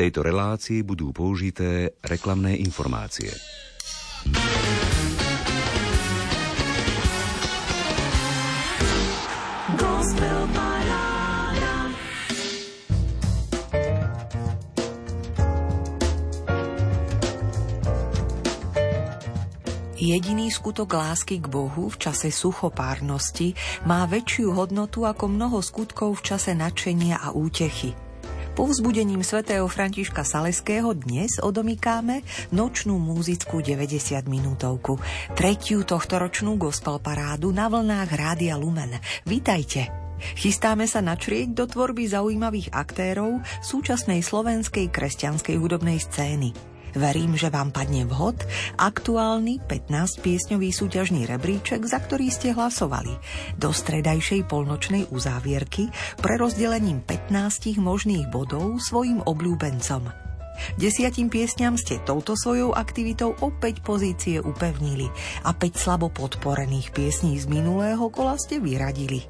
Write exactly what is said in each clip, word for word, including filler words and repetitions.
tejto relácii budú použité reklamné informácie. Jediný skutok lásky k Bohu v čase suchopárnosti má väčšiu hodnotu ako mnoho skutkov v čase nadšenia a útechy. Povzbudením svätého Františka Saleského dnes odomykáme nočnú múzickú deväťdesiatminútovku, tretiu tohtoročnú gospel parádu na vlnách Rádia Lumen. Vítajte! Chystáme sa načrieť do tvorby zaujímavých aktérov súčasnej slovenskej kresťanskej hudobnej scény. Verím, že vám padne vhod aktuálny pätnásťpiesňový súťažný rebríček, za ktorý ste hlasovali. Do stredajšej polnočnej uzávierky prerozdelením pätnástich možných bodov svojim obľúbencom. Desiatim piesňam ste touto svojou aktivitou o päť pozície upevnili a päť slabo podporených piesní z minulého kola ste vyradili.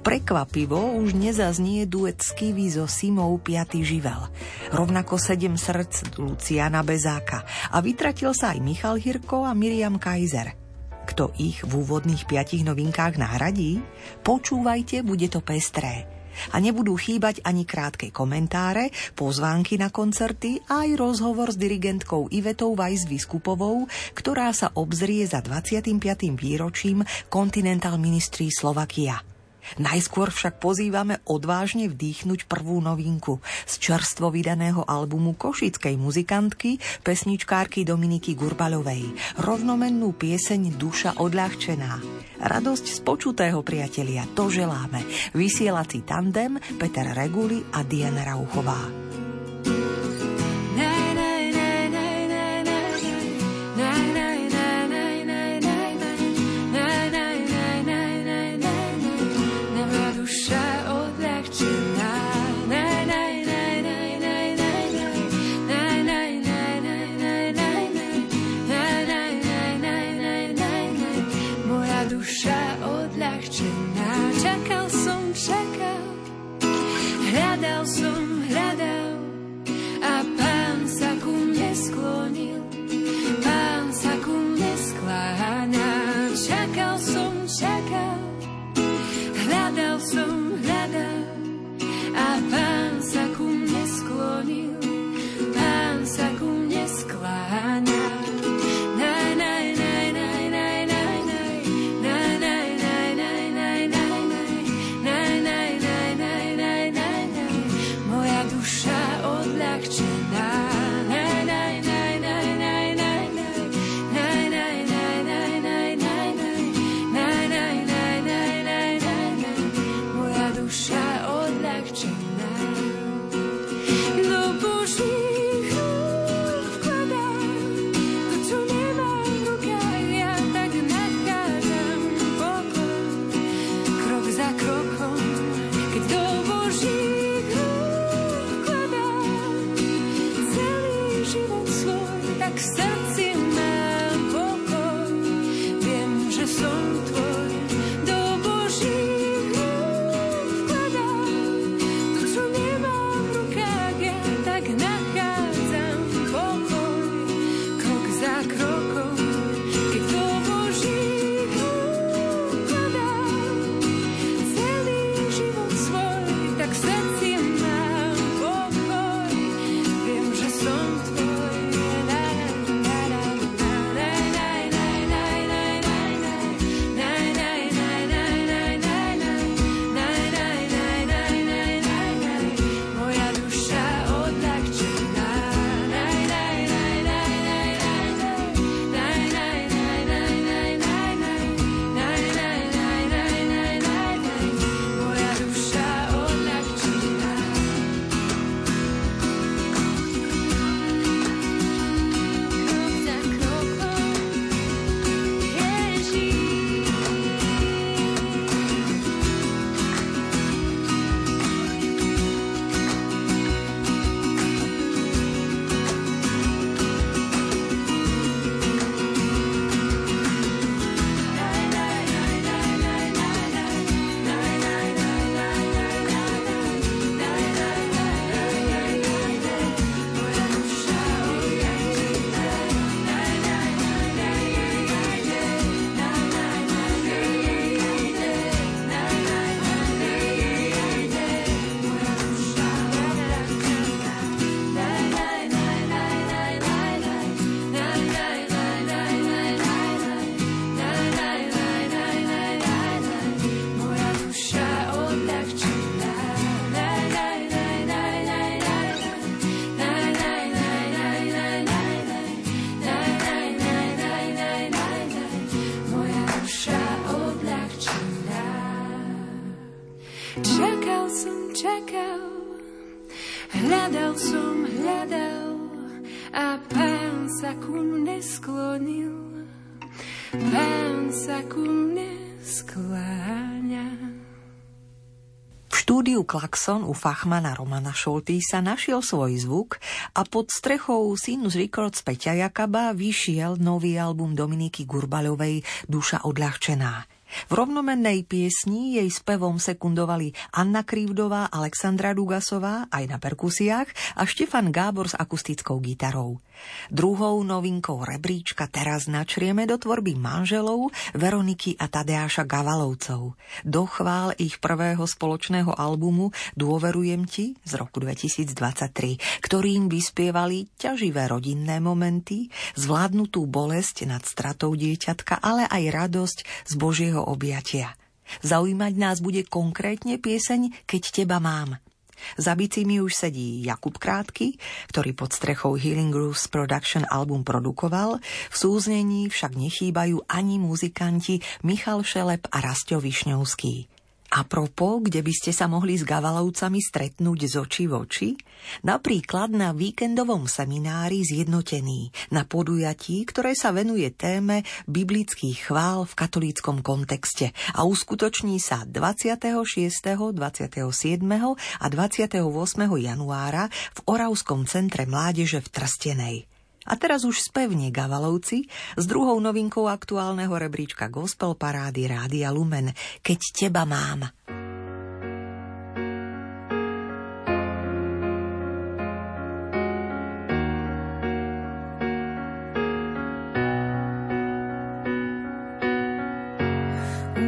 Prekvapivo už nezaznie duet Skivy so Simou Piaty Živel, rovnako Sedem srdc Luciana Bezáka a vytratil sa aj Michal Hyrko a Miriam Kaiser. Kto ich v úvodných piatich novinkách nahradí? Počúvajte, bude to pestré. A nebudú chýbať ani krátke komentáre, pozvánky na koncerty a aj rozhovor s dirigentkou Ivetou Vajz Vyskupovou, ktorá sa obzrie za dvadsiatym piatym výročím Continental Ministry Slovakia. Najskôr však pozývame odvážne vdýchnuť prvú novinku z čerstvo vydaného albumu košickej muzikantky, pesničkárky Dominiky Gurbaľovej, rovnomennú pieseň Duša odľahčená. Radosť z počutého, priatelia, to želáme. Vysielací tandem Peter Reguli a Diana Rauchová. Čakal som, čakal, hľadal som, hľadal. a Pán sa ku mne sklonil, Pán sa ku mne skláňa. V štúdiu Klaxon u fachmana Romana Šoltýsa našiel svoj zvuk a pod strechou Sinus Records Peťa Jakaba vyšiel nový album Dominiky Gurbaľovej Duša odľahčená. V rovnomennej piesni jej spevom sekundovali Anna Krivdová, Alexandra Dugasová aj na perkusiách a Štefan Gábor s akustickou gitarou. Druhou novinkou rebríčka teraz načrieme do tvorby manželov Veroniky a Tadeáša Gavalovcov. Do chvál ich prvého spoločného albumu Dôverujem ti z roku dvetisícdvadsaťtri, ktorým vyspievali ťaživé rodinné momenty, zvládnutú bolesť nad stratou dieťatka, ale aj radosť z Božieho objatia. Zaujímať nás bude konkrétne pieseň Keď teba mám. Za bicími už sedí Jakub Krátky, ktorý pod strechou Healing Groove's Production album produkoval, v súznení však nechýbajú ani muzikanti Michal Šelep a Rašťo Višňovský. Apropo, kde by ste sa mohli s Gavalovcami stretnúť z očí v oči? Napríklad na víkendovom seminári Zjednotený, na podujatí, ktoré sa venuje téme biblických chvál v katolíckom kontexte a uskutoční sa dvadsiateho šiesteho, dvadsiateho siedmeho a dvadsiateho ôsmeho januára v Oravskom centre mládeže v Trstenej. A teraz už spevne Gavalovci s druhou novinkou aktuálneho rebríčka Gospel Parády Rádia Lumen Keď teba mám.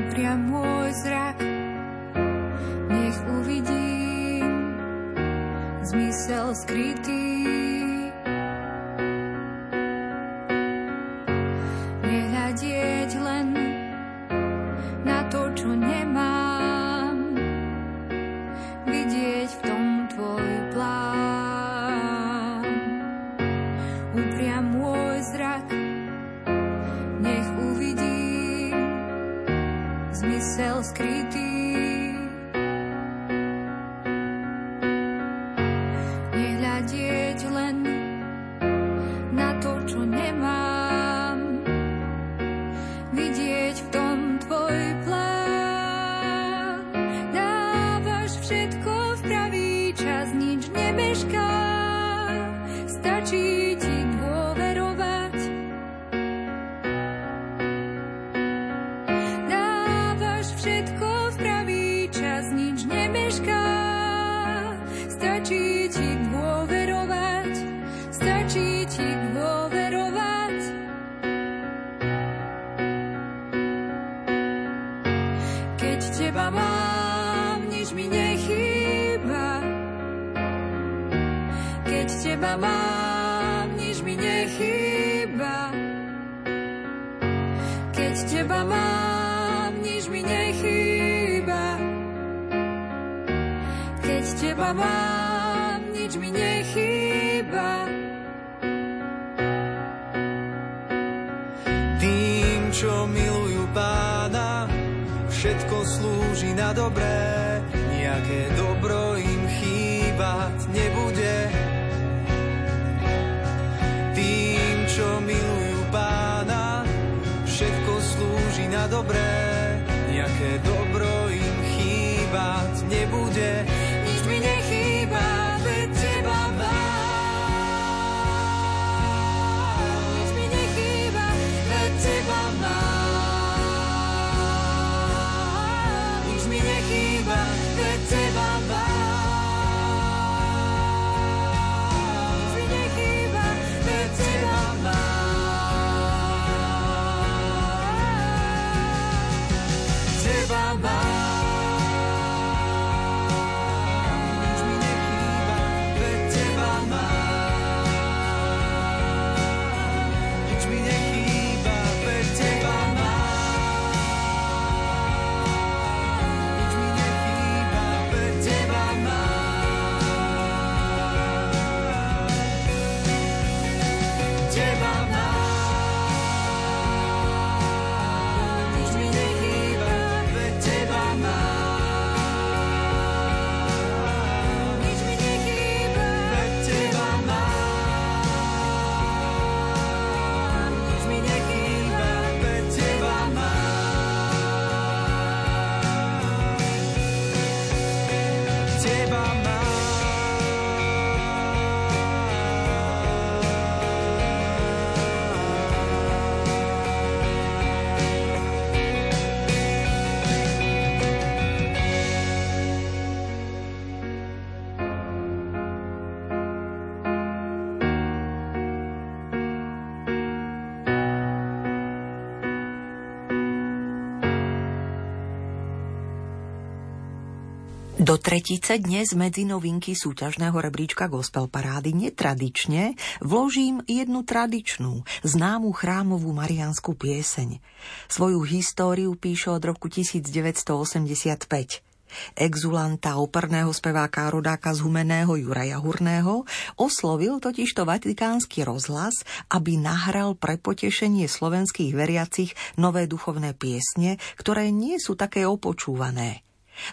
Upriam môj zrak, nech uvidím zmysel skrytý. Dieť len na to, čo nemám, vidieť v tom tvoj plán. Upriam môj zrak, nech uvidí zmysel skrytý. Nehľadieť len na to, čo nemám, vidieť v tom tvoj plán. Dávaš všetko v pravý čas, nič nemešká, stačí ti dôverovať. Dávaš všetko v pravý čas, nič nemešká, stačí ti dôverovať, stačí ti dôverovať. Teba mám, nič mi nechýba. Keď teba mám, nič mi nechýba. Keď teba mám, nič mi nechýba. Keď teba mám, nič mi nechýba. Tým, čo milujú Pána, všetko slúži na dobré, nejaké dobro im chýbať nebude. Tým, čo milujú Pána, všetko slúži na dobré, nejaké dobro im chýbať nebude. Nič mi nechýba. Bye. Do tretice dnes medzi novinky súťažného rebríčka Gospel Parády netradične vložím jednu tradičnú, známu chrámovú mariánsku pieseň. Svoju históriu píše od roku devätnásť osemdesiatpäť. Exulanta operného speváka rodáka z Humenného Juraja Hurného oslovil totižto vatikánsky rozhlas, aby nahral pre potešenie slovenských veriacich nové duchovné piesne, ktoré nie sú také opočúvané.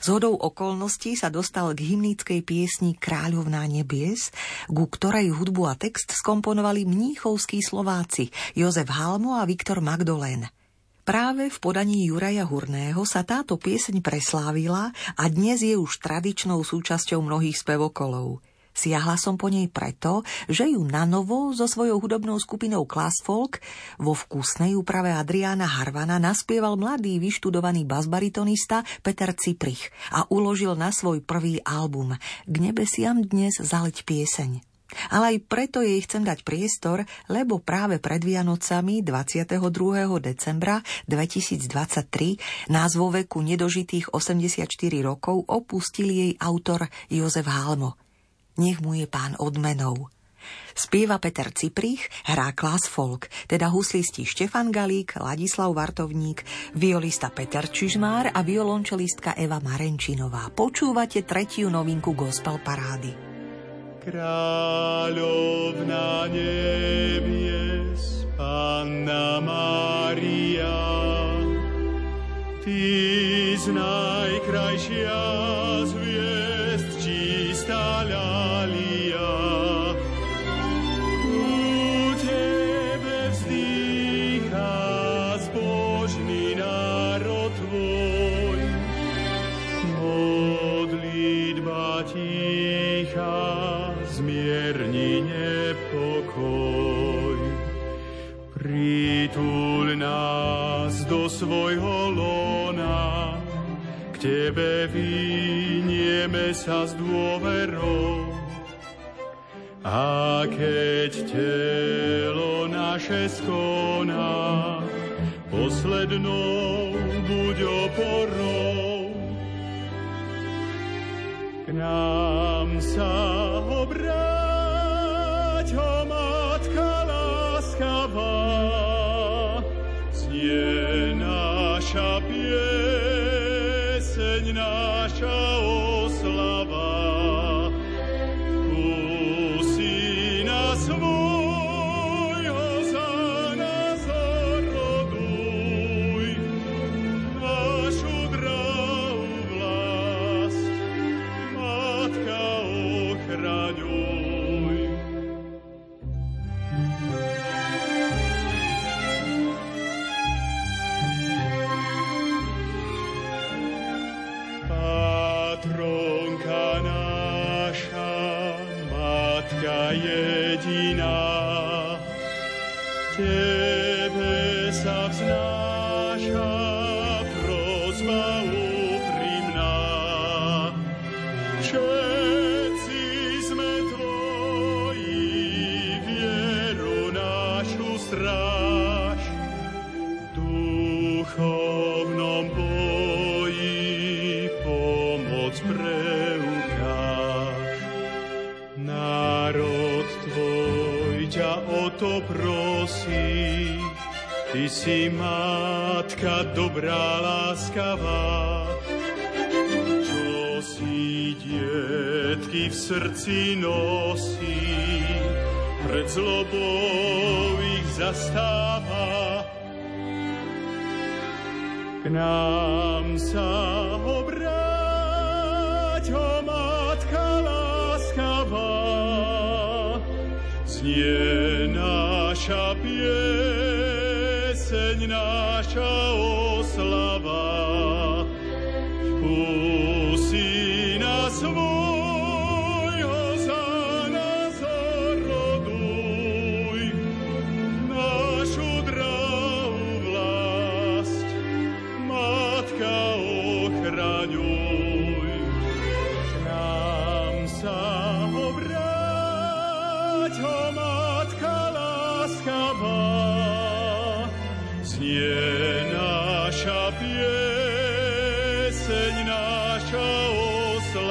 Zhodou okolností sa dostal k hymnickej piesni Kráľovná nebies, ku ktorej hudbu a text skomponovali mníchovskí Slováci Jozef Halmo a Viktor Magdolén. Práve v podaní Juraja Hurného sa táto pieseň preslávila a dnes je už tradičnou súčasťou mnohých spevokolov. Siahla som po nej preto, že ju nanovo so svojou hudobnou skupinou Class Folk vo vkusnej úprave Adriána Harvana naspieval mladý vyštudovaný basbaritonista Peter Ciprich a uložil na svoj prvý album K nebesiam dnes zaleť pieseň. Ale aj preto jej chcem dať priestor, lebo práve pred Vianocami dvadsiateho druhého decembra dvetisícdvadsaťtri nás vo veku nedožitých osemdesiatštyri rokov opustil jej autor Jozef Halmo. Nech mu je Pán odmenou. Spieva Peter Ciprich, hrá Class Folk, teda huslisti Štefan Galík, Ladislav Vartovník, violista Peter Čižmár a violončelistka Eva Marenčinová. Počúvate tretiu novinku Gospel Parády. Kráľovna nebies, Panna Mária, Ty z najkrajšia zviezd, čistá lália. U Tebe vzdychá zbožný národ Tvoj, modlitba tichá zmierni nepokoj. Pritúľ nás do svojho lona, k Tebe vynieme sa s dôverou. A keď telo naše skoná, poslednou buď oporou. K nám sa obráť, o Matka láskavá, znie naša pieseň, naša oslava. To prosí, Ty si Matka dobrá, láskavá, čo si detky v srdci nosí, pred zlobou ich zastáva. K nám sa obráť, o Matka láskavá, znie naša pieseň, naša oslava. Vpustí na svojho Zána zroduj, našu drahú vlast, Matka ochraňuj. Nám sa obráť, o Matka láskavá, znie naša pieseň, naša osla.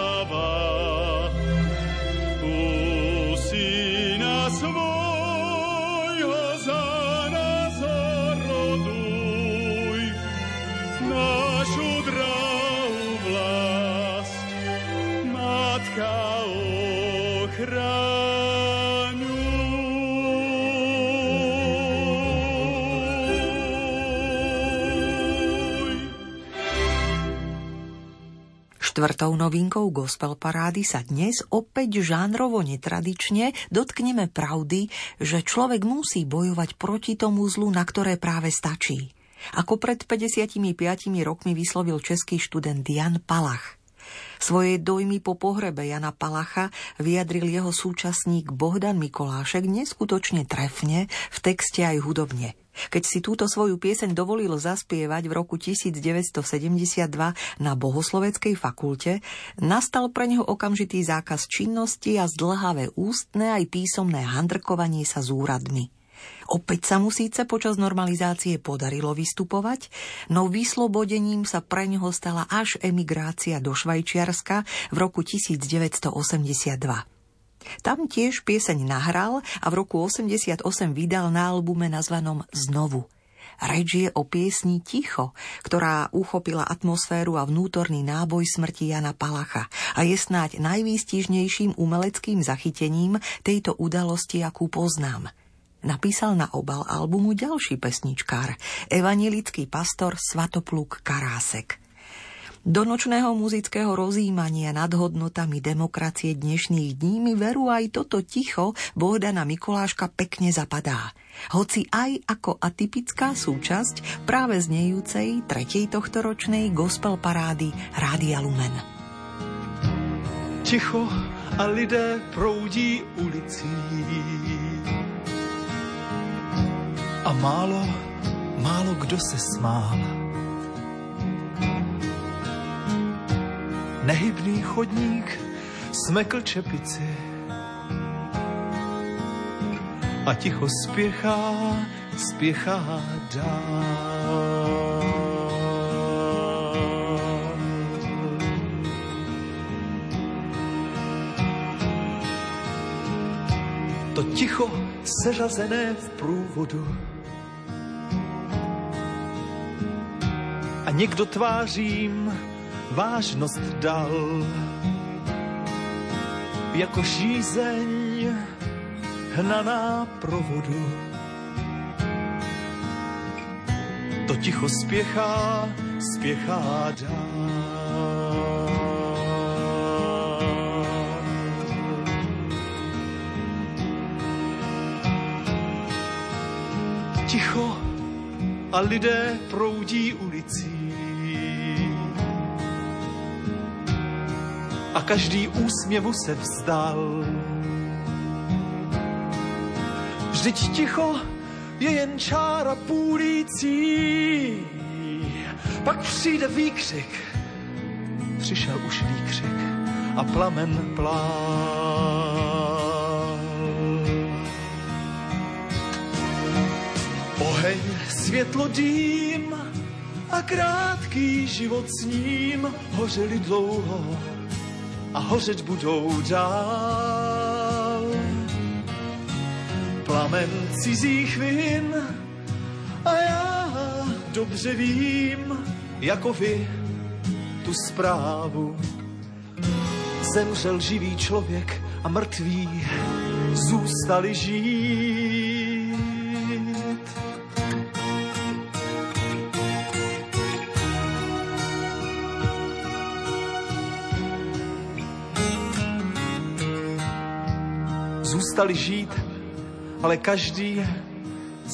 Štvrtou novinkou gospel parády sa dnes opäť žánrovo netradične dotkneme pravdy, že človek musí bojovať proti tomu zlu, na ktoré práve stačí. Ako pred päťdesiatimi piatimi rokmi vyslovil český študent Jan Palach. Svoje dojmy po pohrebe Jana Palacha vyjadril jeho súčasník Bohdan Mikolášek neskutočne trefne, v texte aj hudobne. Keď si túto svoju pieseň dovolil zaspievať v roku devätnásťsedemdesiatdva na Bohosloveckej fakulte, nastal pre neho okamžitý zákaz činnosti a zdlhavé ústne aj písomné handrkovanie sa s úradmi. Opäť sa mu síce počas normalizácie podarilo vystupovať, no vyslobodením sa pre ňoho stala až emigrácia do Švajčiarska v roku devätnásťosemdesiatdva. Tam tiež pieseň nahral a v roku osemdesiatosem vydal na albume nazvanom Znovu. Reč je o piesni Ticho, ktorá uchopila atmosféru a vnútorný náboj smrti Jana Palacha a je snáď najvýstižnejším umeleckým zachytením tejto udalosti, akú poznám. Napísal na obal albumu ďalší pesničkár, evanjelický pastor Svatopluk Karásek. Do nočného muzického rozjímania nad hodnotami demokracie dnešných dní mi veru aj toto ticho Bohdana Mikoláška pekne zapadá. Hoci aj ako atypická súčasť práve znejúcej tretej tohtoročnej gospel parády Rádia Lumen. Ticho a lidé proudí ulicí a málo, málo kdo se smál. Nehybný chodník smekl čepici a ticho spěchá, spěchá dál. To ticho seřazené v průvodu a někdo tvářím vážnost dal, jako žízeň hnaná provodu. To ticho spěchá, spěchá dál. Ticho a lidé proudí ulicí a každý úsměvu se vzdal. Vždyť ticho je jen čára půlící, pak přijde výkřik, přišel už výkřik a plamen plál. Oheň, světlo, dým a krátký život s ním hořeli dlouho a hořet budou dál. Plamen cizích vin a já dobře vím, jako vy, tu zprávu. Zemřel živý člověk a mrtví zůstali žít. Zůstali žít, ale každý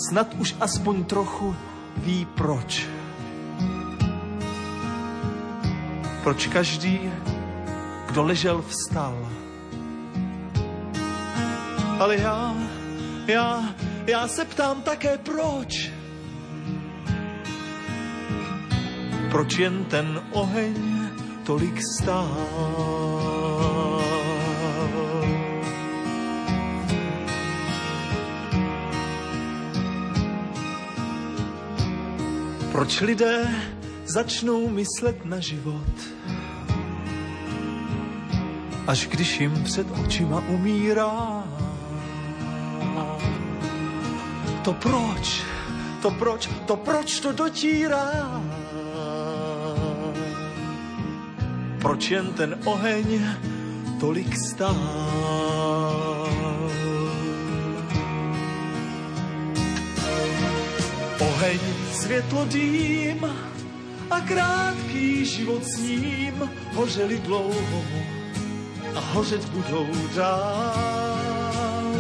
snad už aspoň trochu ví proč. Proč každý, kdo ležel, vstal. Ale já, já, já se ptám také proč. Proč jen ten oheň tolik stál. Proč lidé začnou myslet na život, až když jim před očima umírá? To proč, to proč, to proč to dotírá? Proč jen ten oheň tolik stál? Oheň, světlo, dým a a krátký život s ním, hořeli dlouho a hořet budou dál.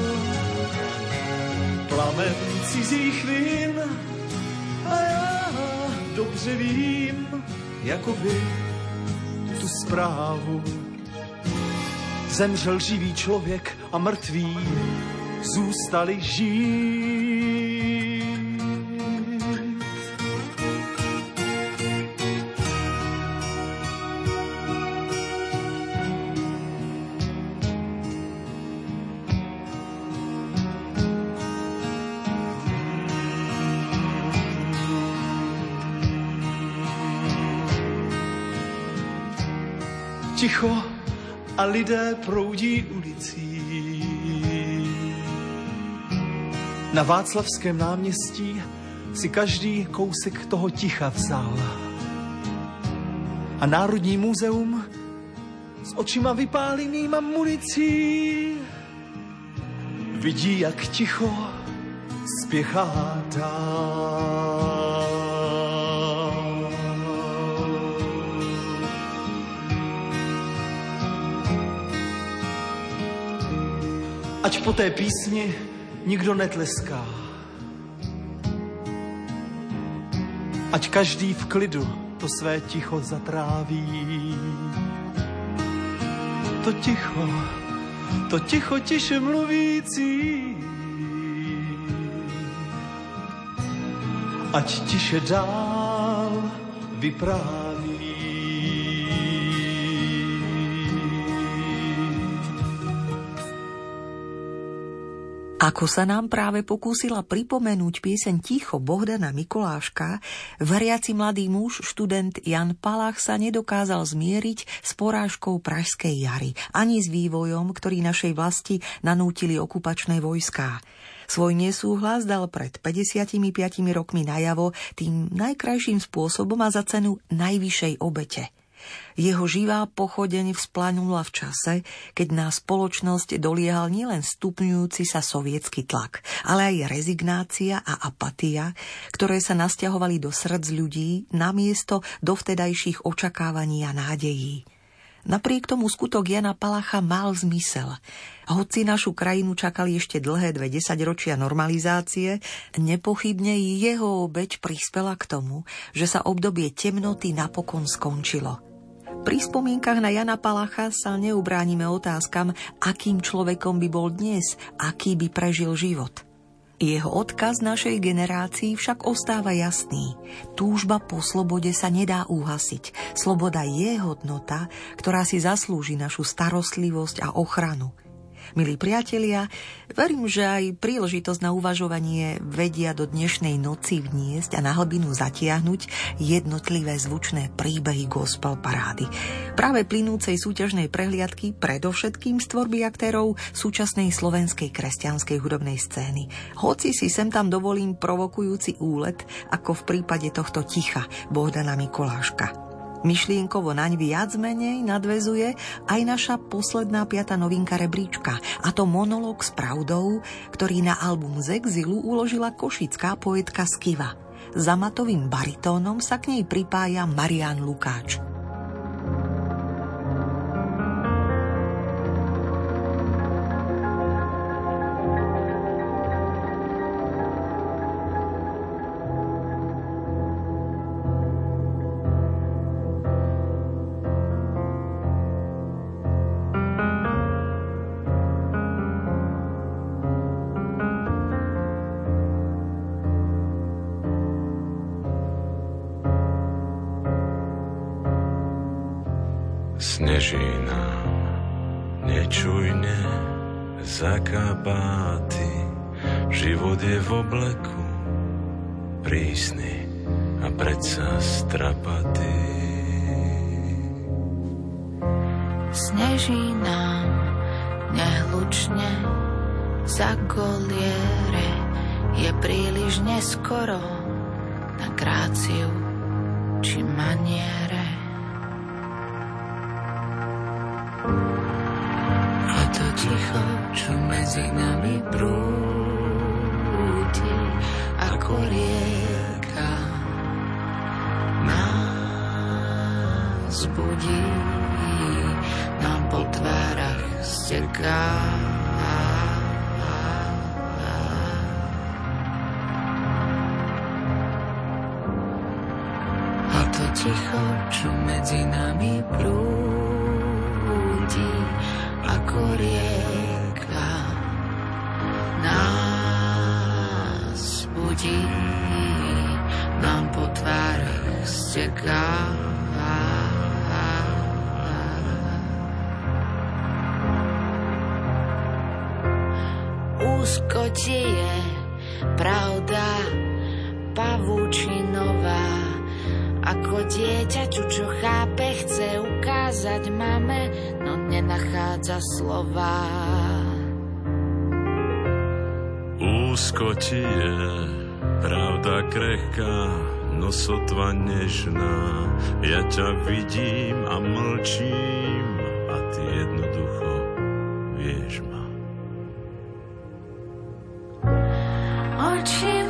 Plamen cizích vin a já dobře vím, jako vy, tu zprávu. Zemřel živý člověk a mrtvý zůstali žít. Ticho a lidé proudí ulicí. Na Václavském náměstí si každý kousek toho ticha vzal. A Národní muzeum s očima vypálenýma municí vidí, jak ticho spěchá dál. Ať po té písni nikdo netleská. Ať každý v klidu to své ticho zatráví. To ticho, to ticho tiše mluvící. Ať tiše dál vypráví. Ako sa nám práve pokúsila pripomenúť pieseň Ticho Bohdana Mikoláška, veriaci mladý muž, študent Jan Palach sa nedokázal zmieriť s porážkou Pražskej jary, ani s vývojom, ktorý našej vlasti nanútili okupačné vojská. Svoj nesúhlas dal pred päťdesiatimi piatimi rokmi najavo tým najkrajším spôsobom a za cenu najvyššej obete. Jeho živá pochodeň vzplanula v čase, keď na spoločnosť doliehal nielen stupňujúci sa sovietsky tlak, ale aj rezignácia a apatia, ktoré sa nasťahovali do srdc ľudí namiesto dovtedajších očakávaní a nádejí. Napriek tomu skutok Jana Palacha mal zmysel. Hoci našu krajinu čakali ešte dlhé dve desaťročia normalizácie, nepochybne jeho obeť prispela k tomu, že sa obdobie temnoty napokon skončilo. Pri spomienkach na Jana Palacha sa neubránime otázkam, akým človekom by bol dnes, aký by prežil život. Jeho odkaz našej generácii však ostáva jasný. Túžba po slobode sa nedá uhasiť. Sloboda je hodnota, ktorá si zaslúži našu starostlivosť a ochranu. Milí priatelia, verím, že aj príležitosť na uvažovanie vedia do dnešnej noci vniesť a na hlbinu zatiahnuť jednotlivé zvučné príbehy gospel parády. Práve plynúcej súťažnej prehliadky predovšetkým z tvorby aktérov súčasnej slovenskej kresťanskej hudobnej scény. Hoci si sem tam dovolím provokujúci úlet, ako v prípade tohto ticha Bohdana Mikoláška. Myšlienkovo naň viac menej nadväzuje aj naša posledná piata novinka rebríčka, a to monológ s pravdou, ktorý na album Z exilu uložila košická poetka Skiva. Za matovým baritónom sa k nej pripája Marián Lukáč. Sneží nám nečujne, zakápá ty, život je v obleku prísny a predsa strapatý. Sneží nám nehlučne, za goliere je príliš neskoro na gráciu či maniere. Ticho, čo medzi nami prúdi ako rieka. Má ticho, čo medzi nami prúdi ako rieka, nás budí, nám po tvárach steká. Úzko ti je pravda pavúčinová, ako dieťaťu, čo chápe, chce ukázať mame, no nenachádza slova. Úzko ti je pravda krehká, no sotva nežná. Ja ťa vidím a mlčím a ty jednoducho vieš ma. Oči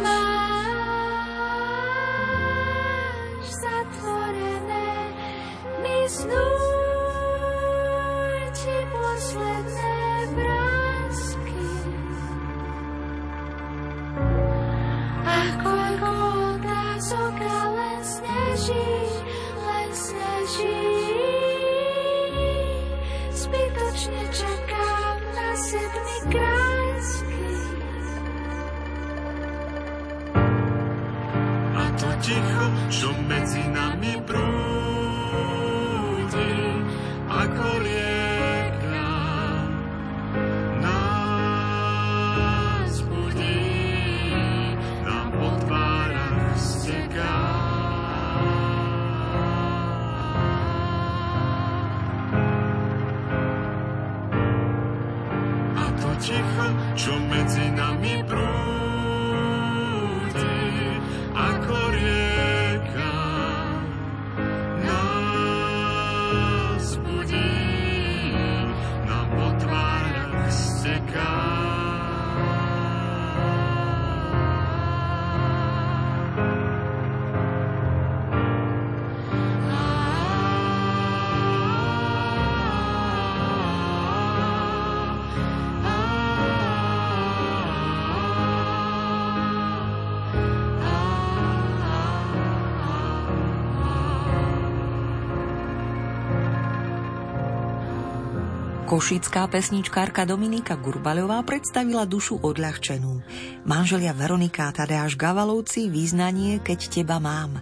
Košická pesničkárka Dominika Gurbaľová predstavila dušu odľahčenú. Manželia Veronika a Tadeáš Gavalovci význanie Keď teba mám.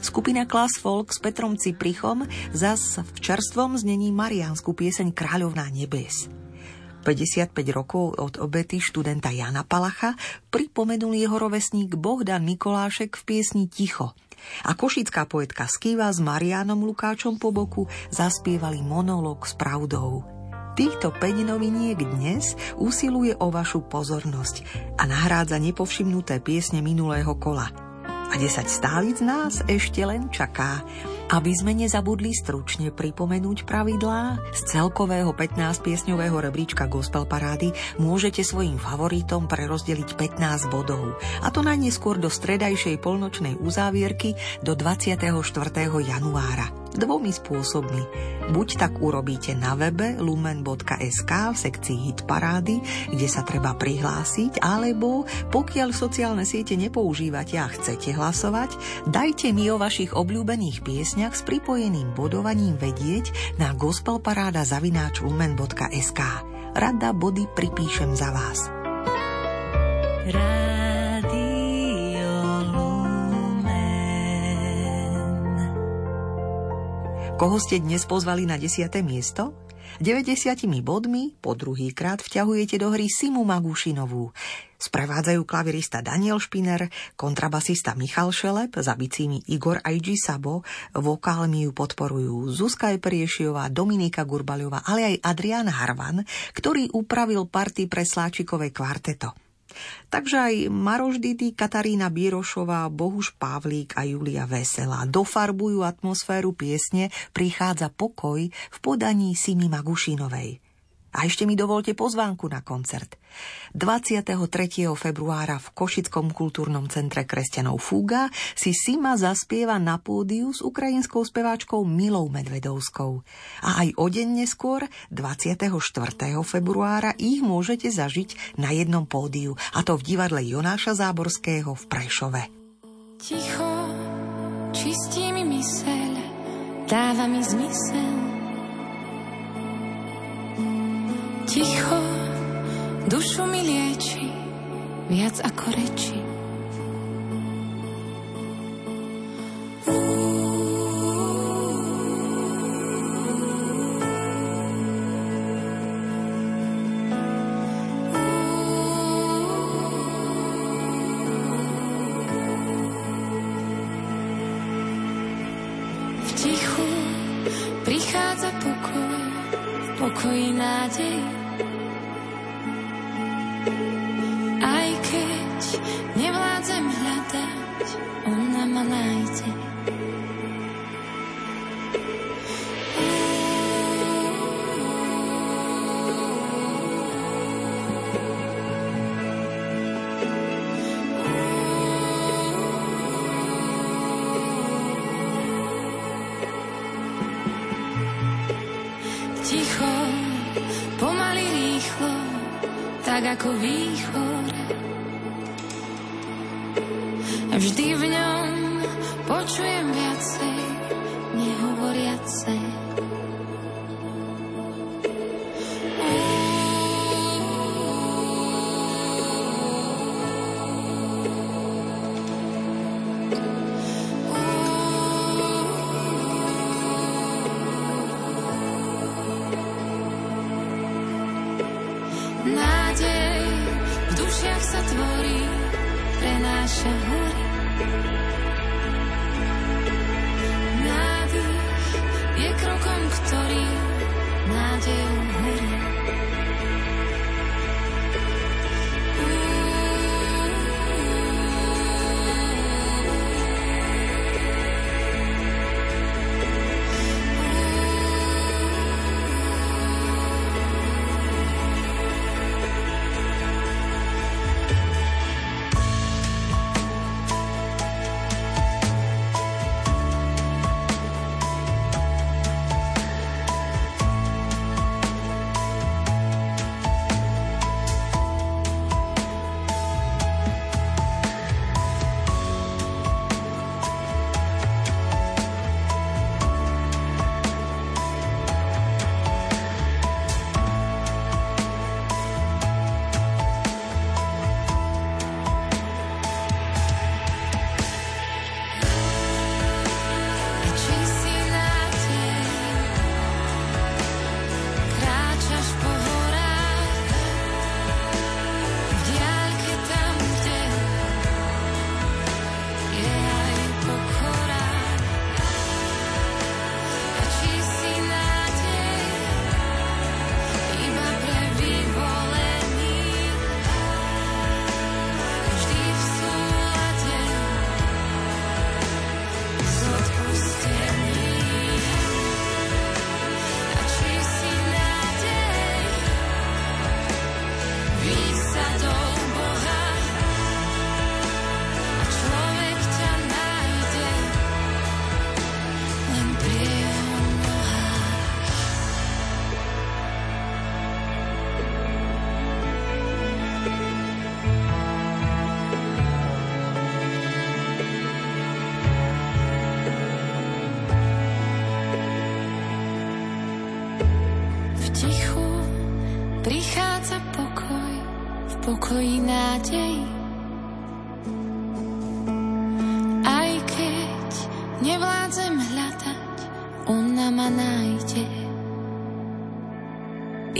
Skupina Class Folk s Petrom Ciprichom zas v čerstvom znení mariánsku pieseň Kráľovná nebes. päťdesiatpäť rokov od obety študenta Jana Palacha pripomenul jeho rovesník Bohdan Mikolášek v piesni Ticho. A košická poetka Skivy s Mariánom Lukáčom po boku zaspievali monológ s pravdou. Týchto päťinoviniek dnes usiluje o vašu pozornosť a nahrádza nepovšimnuté piesne minulého kola. A desať stálic nás ešte len čaká, aby sme nezabudli stručne pripomenúť pravidlá. Z celkového pätnásťpiesňového rebríčka Gospel Parády môžete svojim favoritom prerozdeliť pätnásť bodov, a to najneskôr do stredajšej polnočnej uzávierky do dvadsiateho štvrtého januára. Dvomi spôsobmi. Buď tak urobíte na webe lumen bodka es ká v sekcii Hit Parády, kde sa treba prihlásiť, alebo pokiaľ sociálne siete nepoužívate a chcete hlasovať, dajte mi o vašich obľúbených piesňach s pripojeným bodovaním vedieť na gospelparáda zavináč lumen bodka es ká. Rada body pripíšem za vás. Rád. Koho ste dnes pozvali na desiate miesto? deväťdesiatimi bodmi po druhýkrát vťahujete do hry Simu Magušinovú. Sprevádzajú klavirista Daniel Špiner, kontrabasista Michal Šelep, za bicími Igor Ajdži Sabo, vokálmi ju podporujú Zuzka Eperiešiová, Dominika Gurbaľová, ale aj Adrián Harvan, ktorý upravil party pre Sláčikové kvarteto. Takže aj Maroš Didi, Katarína Bírošová, Bohuš Pavlík a Julia Veselá dofarbujú atmosféru piesne Prichádza pokoj v podaní Simi Magušinovej. A ešte mi dovolte pozvánku na koncert. dvadsiateho tretieho februára v Košickom kultúrnom centre kresťanov Fúga si Sima zaspieva na pódiu s ukrajinskou speváčkou Milou Medvedovskou. A aj o deň neskôr, dvadsiateho štvrtého februára, ich môžete zažiť na jednom pódiu, a to v divadle Jonáša Záborského v Prešove. Ticho, čistí mi myseľ, dáva mi zmysel. Ticho dušu mi lieči, viac ako reči. Ako výchor, vždy v ňom počujem viacej nehovoriace.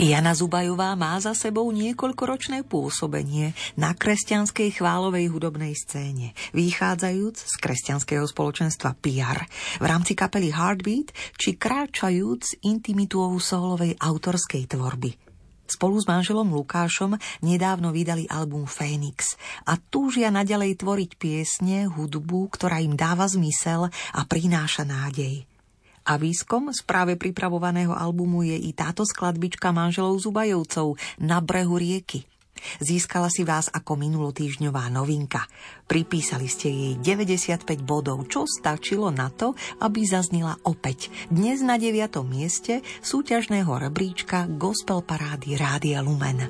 Jana Zubajová má za sebou niekoľkoročné pôsobenie na kresťanskej chválovej hudobnej scéne, vychádzajúc z kresťanského spoločenstva pé er v rámci kapely Heartbeat či kráčajúc intimitu solovej autorskej tvorby. Spolu s manželom Lukášom nedávno vydali album Fénix a túžia naďalej tvoriť piesne, hudbu, ktorá im dáva zmysel a prináša nádej. A výskom z práve pripravovaného albumu je i táto skladbička manželov Zubajovcov Na brehu rieky. Získala si vás ako minulotýždňová novinka. Pripísali ste jej deväťdesiatpäť bodov, čo stačilo na to, aby zaznila opäť. Dnes na deviatom mieste súťažného rebríčka Gospel Parády Rádia Lumen.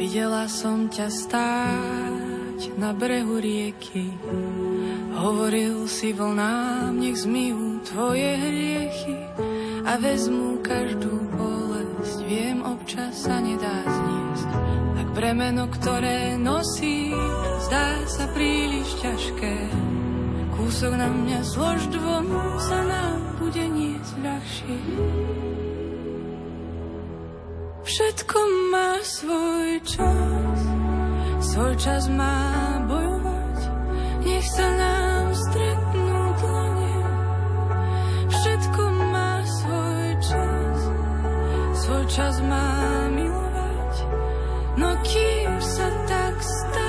Videla som ťa stáť na brehu rieky. Hovoril si vlnám, nech zmijú tvoje hriechy a vezmú každú bolesť. Viem, občas sa nedá zniesť, tak bremeno, ktoré nosí, zdá sa príliš ťažké. Kúsok na mňa zlož dvom, sa nám bude niesť ľahšie. Všetko má svoj čas, svoj čas má bojovať, nech sa nám stretnú dlane. Všetko má svoj čas, svoj čas má milovať, no kým sa tak stane.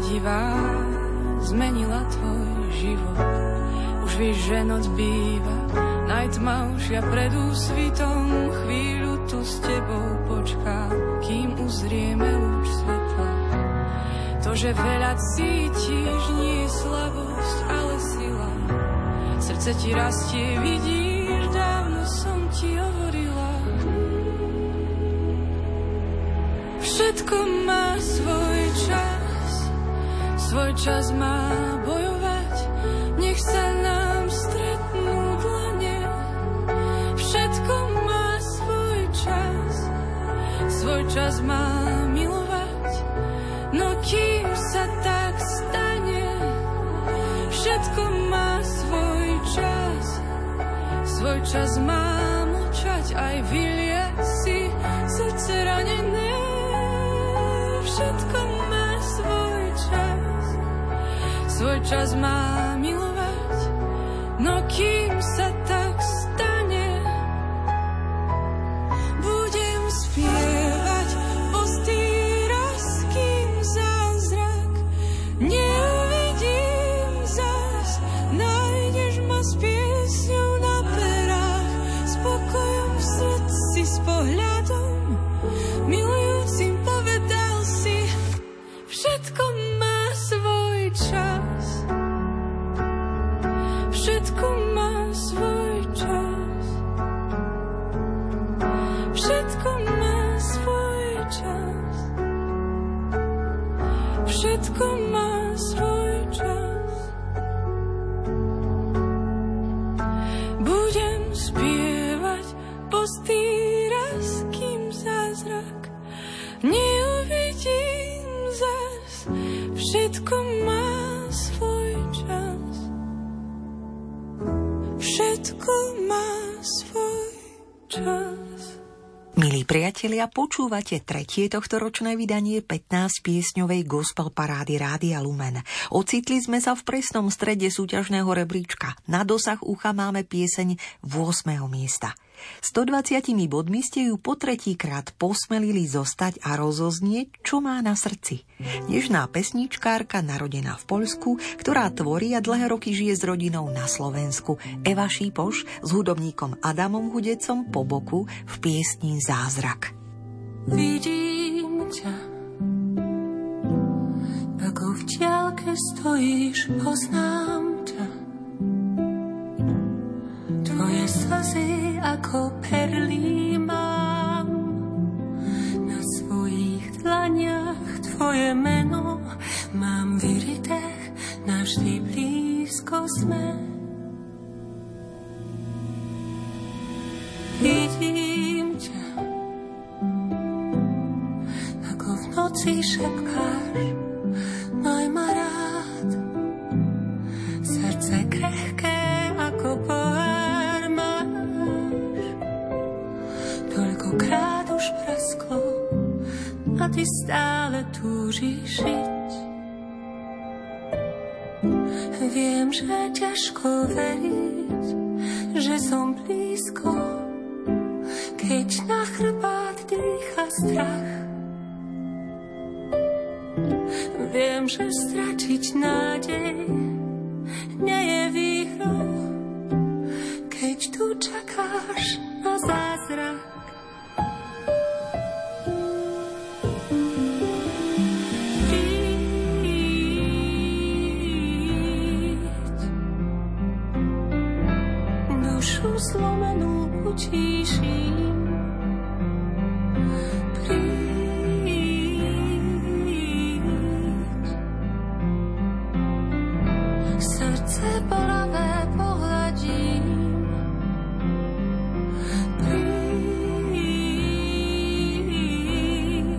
Divá, zmenila tvoj život. Už vieš, že noc býva najtmavšia pred úsvitom. Chvíľu tu s tebou počkám, kým uzrieme už svetla. To, že veľa cítiš, nie je slabosť, ale sila. Srdce ti rastie, vidíš, dávno som ti hovorila. Všetko má svoj čas, svoj čas má bojovať, nech sa nám stretnú dlane. Všetko má svoj čas, svoj čas má milovať, no kým sa tak stane. Všetko má svoj čas, svoj čas má mlčať, aj vyliať si srdce ranené. Všetko má svoj čas, svoj čas má milovať, no kým sa tak stane, budem spievať postý raz, kým zázrak neuvidím zás. Nájdeš ma s piesňou na perách, s pokojom v srdci, s pohľadom milujúcim povedal si, všetko má svoj čas. Všetko má svoj čas, všetko má svoj čas, všetko má svoj čas. Budem spievať postý raz, kým zázrak neuvidím zas. Všetko má svoj čas, všetko má svoj čas. Milí priatelia, počúvate tretie tohtoročné vydanie pätnásťpiesňovej gospel parády Rádia Lumen. Ocitli sme sa v presnom strede súťažného rebríčka. Na dosah ucha máme pieseň ôsmeho miesta. stodvadsiatimi bodmi ste ju po tretíkrát posmelili zostať a rozoznieť, čo má na srdci. Nežná pesničkárka, narodená v Poľsku, ktorá tvorí a dlhé roky žije s rodinou na Slovensku. Eva Šípoš s hudobníkom Adamom Hudecom po boku v piesni Zázrak. Vidím ťa, ako v diaľke stojíš, poznám ťa. Tvoje slzy ako perly mám na svojich dlaniach, tvoje meno mám vyrité, navždy blízko sme. Vidím ťa, ako v noci šepkáš, maj ma rád, srdce krehké ako pohár. Toľkokrát už prasklo a ty stále túžiš žiť. Viem, že ťažko veriť, že som blízko, keď na chrbát dýcha strach. Viem, že stračiť nádej nie je výhrou, dušu zlomenú utíším. Príď. Srdce bolavé pohľadím. Príď.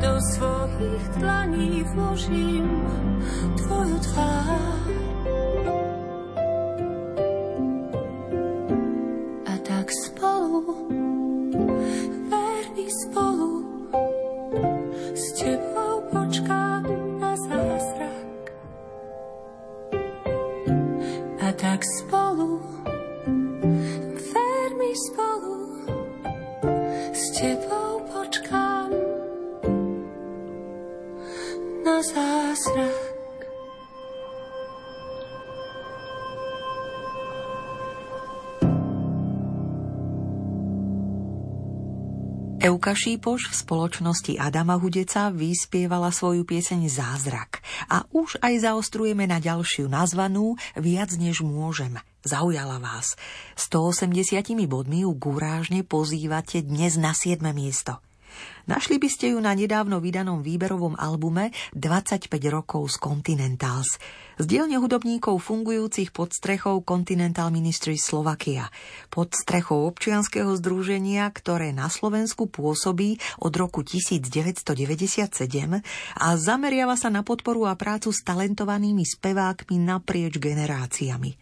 Do svojich dlaní vložím tvoju tvár. Euka Šípoš v spoločnosti Adama Hudeca vyspievala svoju pieseň Zázrak a už aj zaostrujeme na ďalšiu nazvanú Viac než môžem. Zaujala vás. stoosemdesiatimi bodmi ju gurážne pozývate dnes na siedme miesto. Našli by ste ju na nedávno vydanom výberovom albume dvadsaťpäť rokov z Continentals. Z dielne hudobníkov fungujúcich pod strechou Continental Ministry Slovakia, pod strechou občianskeho združenia, ktoré na Slovensku pôsobí od roku devätnásťstodeväťdesiatsedem a zameriava sa na podporu a prácu s talentovanými spevákmi naprieč generáciami.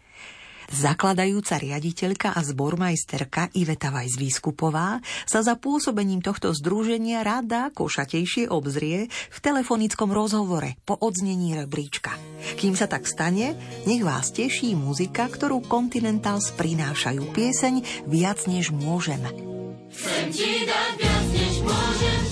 Zakladajúca riaditeľka a zbormajsterka Iveta Vajz Vyskupová sa za pôsobením tohto združenia rada košatejšie obzrie v telefonickom rozhovore po odznení rebríčka. Kým sa tak stane, nech vás teší muzika, ktorú Continentals prinášajú pieseň Viac než môžem. Chcem ti dať viac než môžem.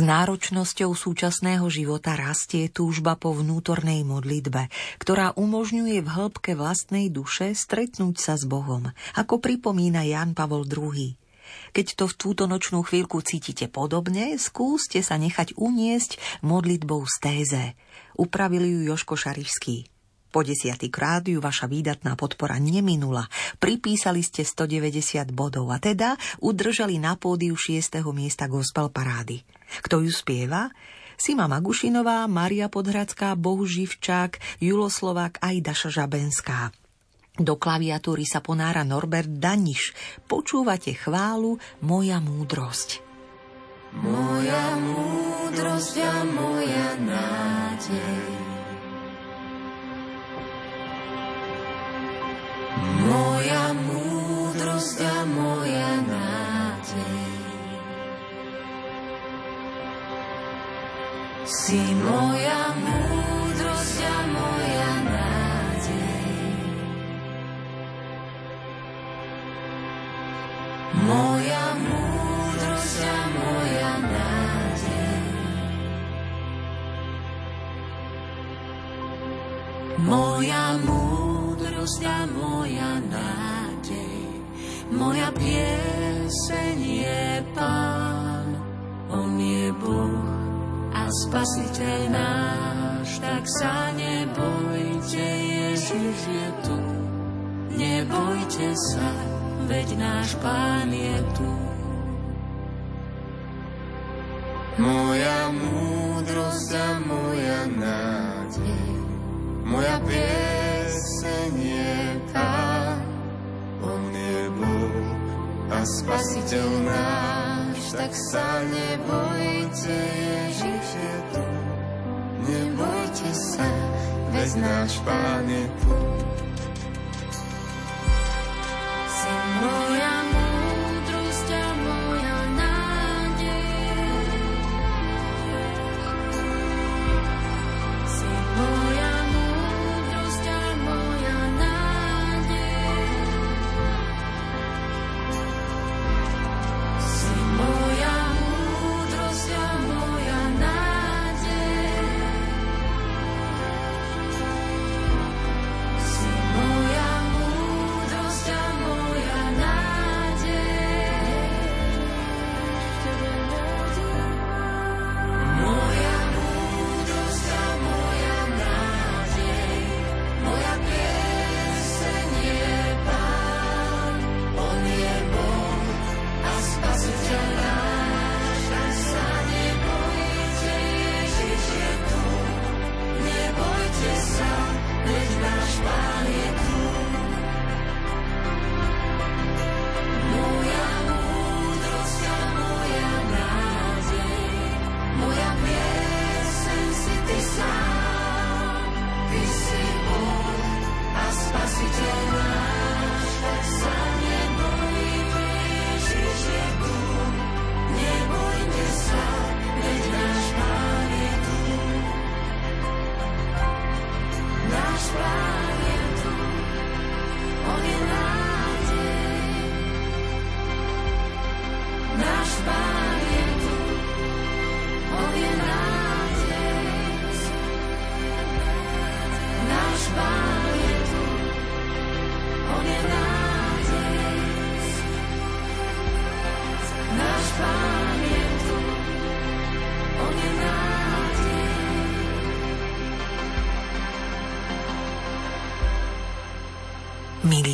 S náročnosťou súčasného života rastie túžba po vnútornej modlitbe, ktorá umožňuje v hĺbke vlastnej duše stretnúť sa s Bohom, ako pripomína Jan Pavol druhý. Keď to v túto nočnú chvíľku cítite podobne, skúste sa nechať uniesť modlitbou stéze. Upravil ju Joško Šarišský. Po desiaty krát ju vaša výdatná podpora neminula. Pripísali ste stodeväťdesiat bodov a teda udržali na pódiu šiesteho miesta gospel parády. Kto ju spieva? Sima Magušinová, Mária Podhradská, Boh Živčák, Julo Slovák a Daša Žabenská. Do klaviatúry sa ponára Norbert Daniš. Počúvate chválu Moja múdrosť. Moja múdrosť a moja nádej, moja múdrosť a moja nádej, si moja múdrosť a moja nádej, moja múdrosť a moja nádej, moja múdrosť a moja nádej, moja pieseň je Pán. On je Boh a Spasiteľ náš, tak sa nebojte, Ježiš je tu. Nebojte sa, veď náš Pán je tu. Moja múdrosť a moja nádej, moja pieseň nie Pán, on je Boh a Spasiteľ náš, tak sa nebojte, Ježiš je tu. Nebojte sa, veď náš Pán je tu. Si moja múdrosť a moja nádej, si moja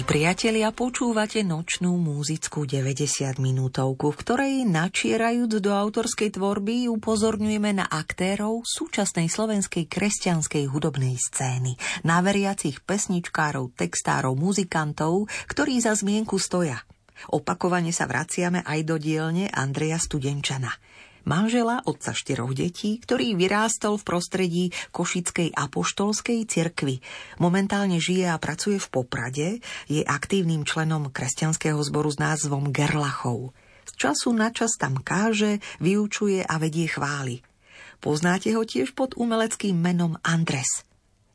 priatelia, počúvate nočnú múzickú deväťdesiat minútovku, v ktorej načierajúc do autorskej tvorby upozorňujeme na aktérov súčasnej slovenskej kresťanskej hudobnej scény, na veriacich pesničkárov, textárov, muzikantov, ktorí za zmienku stoja. Opakovane sa vraciame aj do dielne Andreja Studenčana, manžela, otca štyroch detí, ktorý vyrástol v prostredí Košickej apoštolskej cirkvi. Momentálne žije a pracuje v Poprade, je aktívnym členom kresťanského zboru s názvom Gerlachov. Z času na čas tam káže, vyučuje a vedie chvály. Poznáte ho tiež pod umeleckým menom Andres.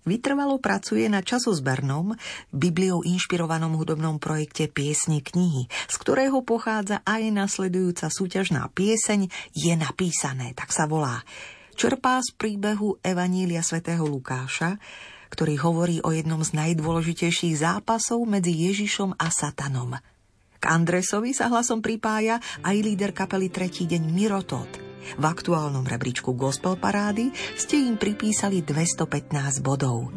Vytrvalo pracuje na časozbernom, Bibliou inšpirovanom hudobnom projekte Piesne knihy, z ktorého pochádza aj nasledujúca súťažná pieseň Je napísané, tak sa volá. Čerpá z príbehu Evanília svätého Lukáša, ktorý hovorí o jednom z najdôležitejších zápasov medzi Ježišom a Satanom. K Andresovi sa hlasom pripája aj líder kapely Tretí deň Miro Tóth. V aktuálnom rebríčku Gospel parády ste im pripísali dvestopätnásť bodov.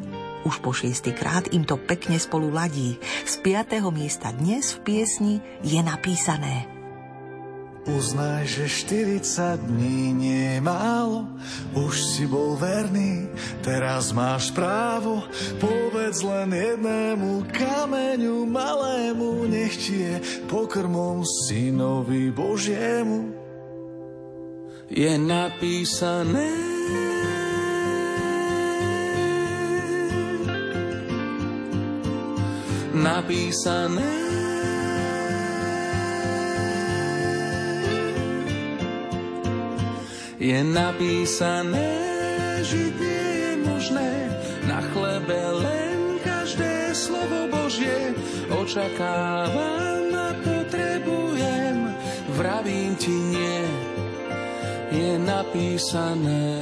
Už po šiestýkrát im to pekne spolu ladí. Z piatého miesta dnes v piesni Je napísané. Uznaj, že štyridsať dní nie je málo, už si bol verný, teraz máš právo. Povedz len jednému kameňu malému, nech ti je pokrmom synovi Božiemu. Je napísané, napísané, je napísané, žiť nie je možné, na chlebe len každé slovo Božie, očakávam a potrebujem, vravím ti nie. Je napísané.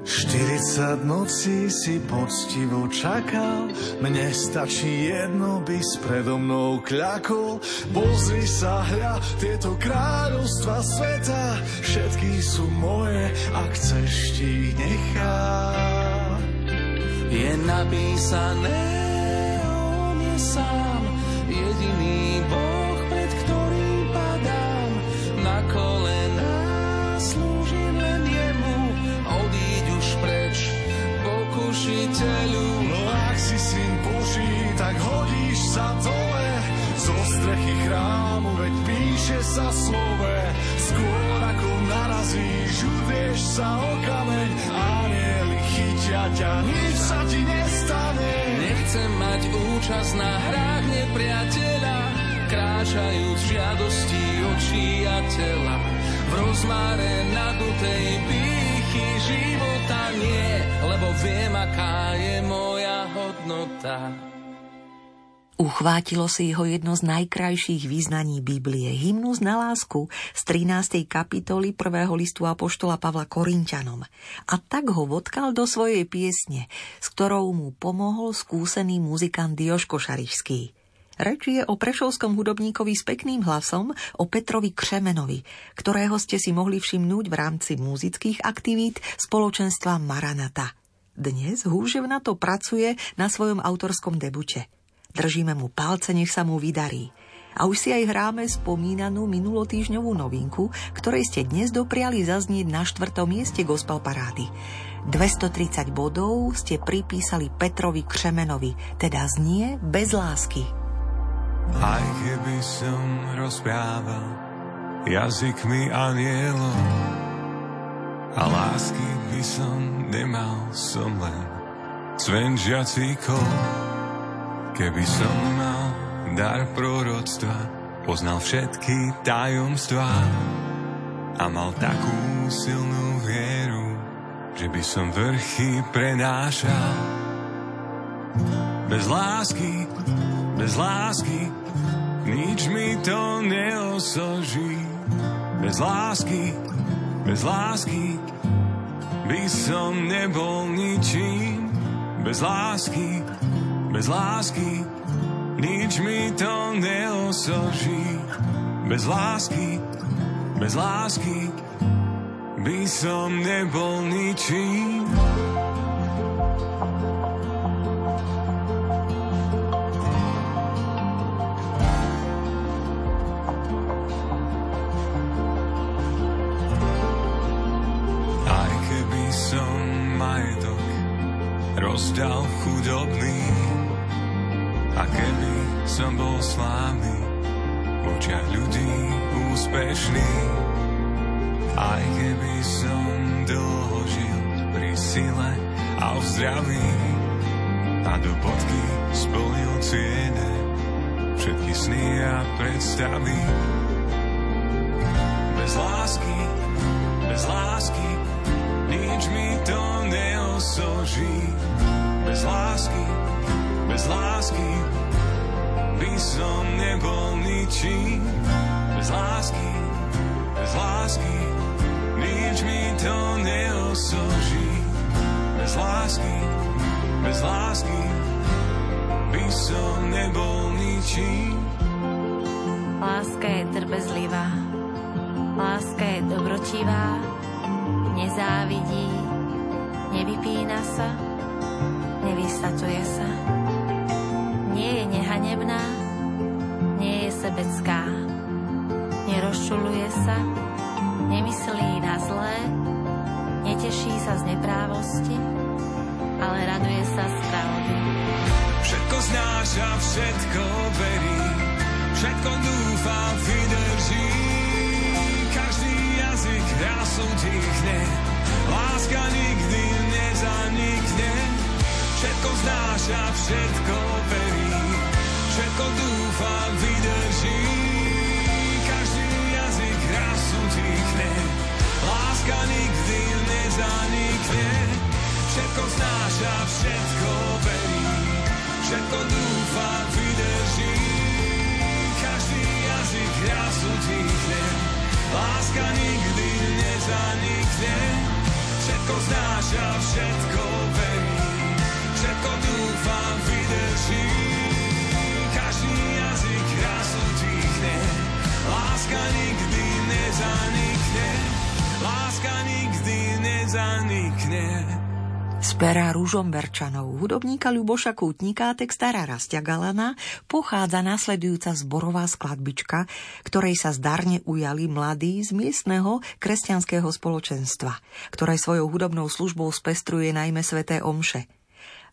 Štyridsať nocí si poctivo čakal, mne stačí jedno, by si predo mnou kľakol. Pozri sa, hľa, tieto kráľovstva sveta, všetky sú moje, a chceš ti ich nechám. Je napísané o mne sám, jediný Boh, pred ktorým padám, na kolená slúžim len jemu, odíď už preč, pokušiteľu. No ak si syn Boží, tak hodíš sa dole zo strechy chrámu, veď píše sa slove, skôr ako narazíš, udrieš sa o kameň, anjeli chytia ťa, nič sa ti nestane. Nechcem mať účasť na hrách nepriateľa, kráčajúc žiadosti očí a tela, v rozmáre nadutej pýchy života nie, lebo viem, aká je moja hodnota. Uchvátilo si ho jedno z najkrajších význaní Biblie, hymnus na lásku z trinástej kapitoly prvého listu apoštola Pavla Korinťanom. A tak ho vodkal do svojej piesne, s ktorou mu pomohol skúsený muzikant Jožko Šarišský. Reč je o prešovskom hudobníkovi s pekným hlasom, o Petrovi Křemenovi, ktorého ste si mohli všimnúť v rámci muzických aktivít spoločenstva Maranata. Dnes húževnato pracuje na svojom autorskom debute. Držíme mu palce, nech sa mu vydarí. A už si aj hráme spomínanú minulotýždňovú novinku, ktorej ste dnes dopriali zaznieť na štvrtom mieste Gospel parády. dvestotridsať bodov ste pripísali Petrovi Křemenovi, teda znie Bez lásky. Aj keby som rozprával jazykmi anielov a lásky by som nemal, som len cvenžiací kol. Keby som mal dar proroctva, poznal všetky tajomstvá a mal takú silnú vieru, že by som vrchy prenášal. Bez lásky, bez lásky, nič mi to neosoží. Bez lásky, bez lásky, by som nebol ničím. Bez lásky, bez lásky, nič mi to neosoží. Bez lásky, bez lásky, by som nebol ničím. Aj keby som majetok rozdal chudobný, a keby som bol slávny, v očiach ľudí úspešný, aj keby som dlho žil pri sile a v zdraví a do bodky splnil ciene všetky sny a predstavy. Bez bez lásky, bez lásky, nič mi to neosoží. Bez lásky, bez lásky, by som nebol ničím. Bez lásky, bez lásky, nič mi to neosoží. Bez lásky, bez lásky, by som nebol ničím. Láska je trpezlivá, láska je dobrotivá, nezávidí, nevypína sa, nevystatuje sa. Nie je nehanebná, nie je sebecká, nerozčuluje sa, nemyslí na zlé, neteší sa z neprávosti, ale raduje sa z pravdy. Všetko znáša, všetko verí, všetko dúfa, vydrží, každý jazyk raz utichne, láska nikdy nezanikne. Všetko znáša, všetko verí, všetko dúfa, vydrží, každý jazyk raz utichne, láska nikdy nezanikne. Všetko znáša, všetko verí, všetko dúfa, vydrží, jazyk raz utichne, láska nikdy nezanikne. Všetko znáša, všetko verí, všetko dúfa, vydrží, každý jazyk raz utichne, láska nikdy nezanikne, láska nikdy nezanikne. Z pera Ružomberčanov, hudobníka Ľuboša Kútnika a textára Rašťa Galana pochádza nasledujúca zborová skladbička, ktorej sa zdarne ujali mladí z miestneho kresťanského spoločenstva, ktoré svojou hudobnou službou spestruje najmä sväté omše.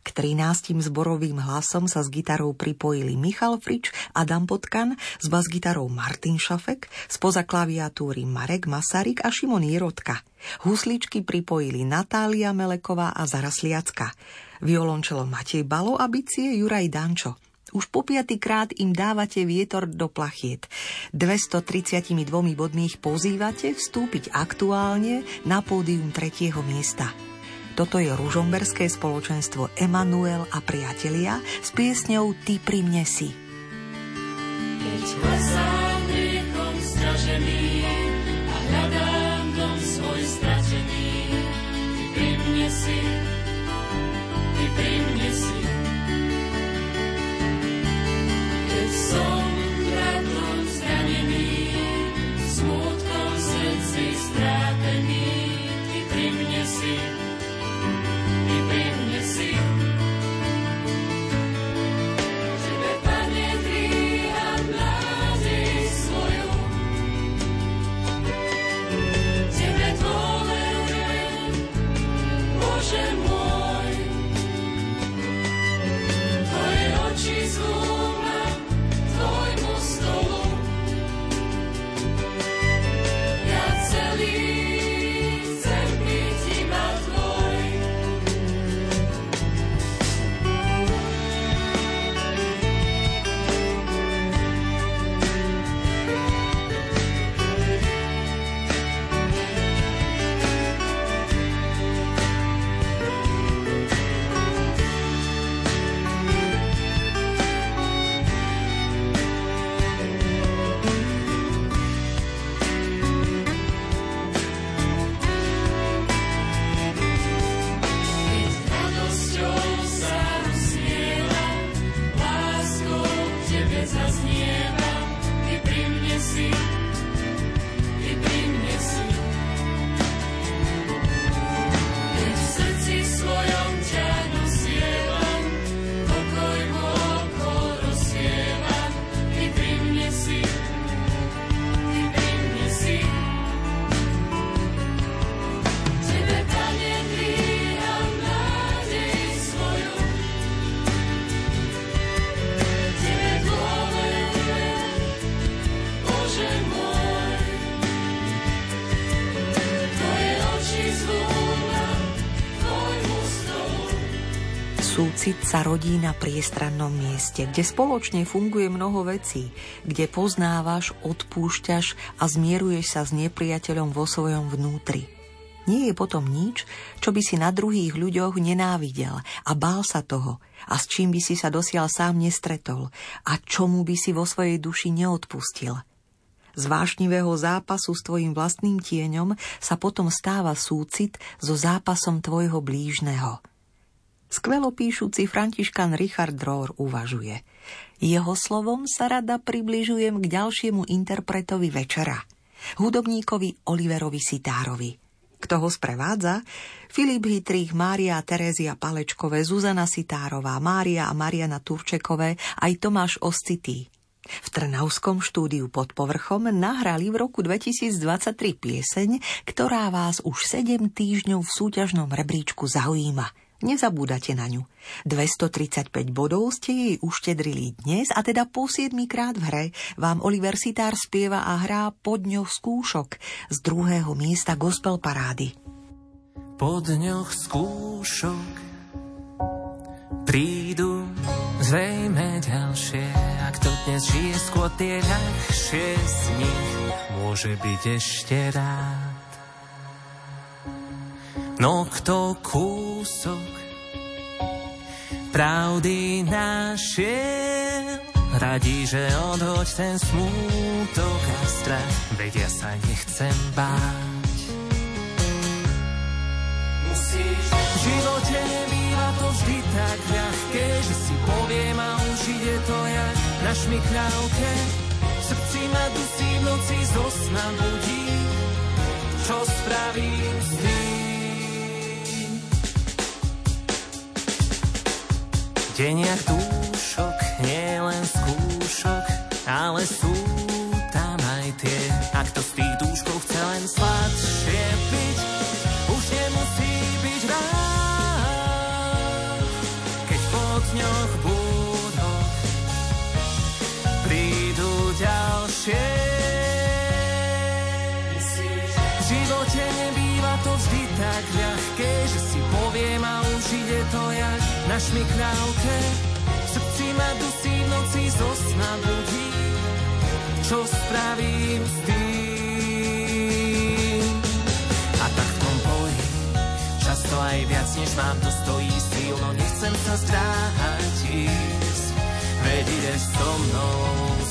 K trinástim zborovým hlasom sa s gitarou pripojili Michal Frič, Adam Potkan, s basgitarou Martin Šafek, spoza klaviatúry Marek Masaryk a Šimon Jirotka. Husličky pripojili Natália Meleková a Zara Sliacka, violončelo Matej Balo a bicie Juraj Dančo. Už po piatykrát im dávate vietor do plachiet. dvestotridsaťdva bodmi ich pozývate vstúpiť aktuálne na pódium tretieho miesta. Toto je ružomberské spoločenstvo Emanuel a priatelia s piesňou Ty pri mne si. Keď klesám riechom stražený a hľadám svoj stratený, ty pri mne si, ty pri mne si. Keď som pravdom zranený, smutkom v srdci strátený, ty pri mne si, ty pri mne si. Tebe, Pane, dvíham nádej svoju, Súcit sa rodí na priestrannom mieste, kde spoločne funguje mnoho vecí, kde poznávaš, odpúšťaš a zmieruješ sa s nepriateľom vo svojom vnútri. Nie je potom nič, čo by si na druhých ľuďoch nenávidel a bál sa toho a s čím by si sa dosiaľ sám nestretol a čomu by si vo svojej duši neodpustil. Z vášnivého zápasu s tvojim vlastným tieňom sa potom stáva súcit so zápasom tvojho blížneho. Skvelo píšuci františkan Richard Rohr uvažuje. Jeho slovom sa rada približujem k ďalšiemu interpretovi večera, hudobníkovi Oliverovi Sitárovi. Kto ho sprevádza? Filip Hytrich, Mária a Terézia Palečkové, Zuzana Sitárová, Mária a Mariana Turčekové, aj Tomáš Oscitý. V trnavskom štúdiu Pod povrchom nahrali v roku dvetisícdvadsaťtri pieseň, ktorá vás už sedem týždňov v súťažnom rebríčku zaujíma. Nezabúdate na ňu. dvestotridsaťpäť bodov ste jej uštedrili dnes a teda po siedmykrát v hre vám Oliver Sitár spieva a hrá Po dňoch skúšok z druhého miesta gospel parády. Po dňoch skúšok prídu zrejme ďalšie, a kto dnes žije skôr tie ľahšie z nich, môže byť ešte rád. No kto kúsok pravdy našiel, radí, že odhoď ten smútok a strach, veď ja sa nechcem báť. Musíš, v živote nebýva to vždy tak ľahké, že si poviem a už ide to jak na šmikľavke. V srdci ma dusí, v noci zo sna budí, čo spravím s tým? V deniach dúšok, nie len skúšok, ale sú tam aj tie. A kto z tých dúškov chce len sladšie piť, už nemusí byť rád, keď po dňoch búdoch prídu ďalšie. V živote nebýva to vždy tak ľahké, že si poviem a už ide to jak na šmikľavke. V srdci ma dusí, v noci zo sna budí, čo spravím s tým? A tak v tom boji často aj viac, než mám, to stojí síl, no nechcem sa zdráhať ísť, veď ideš so mnou,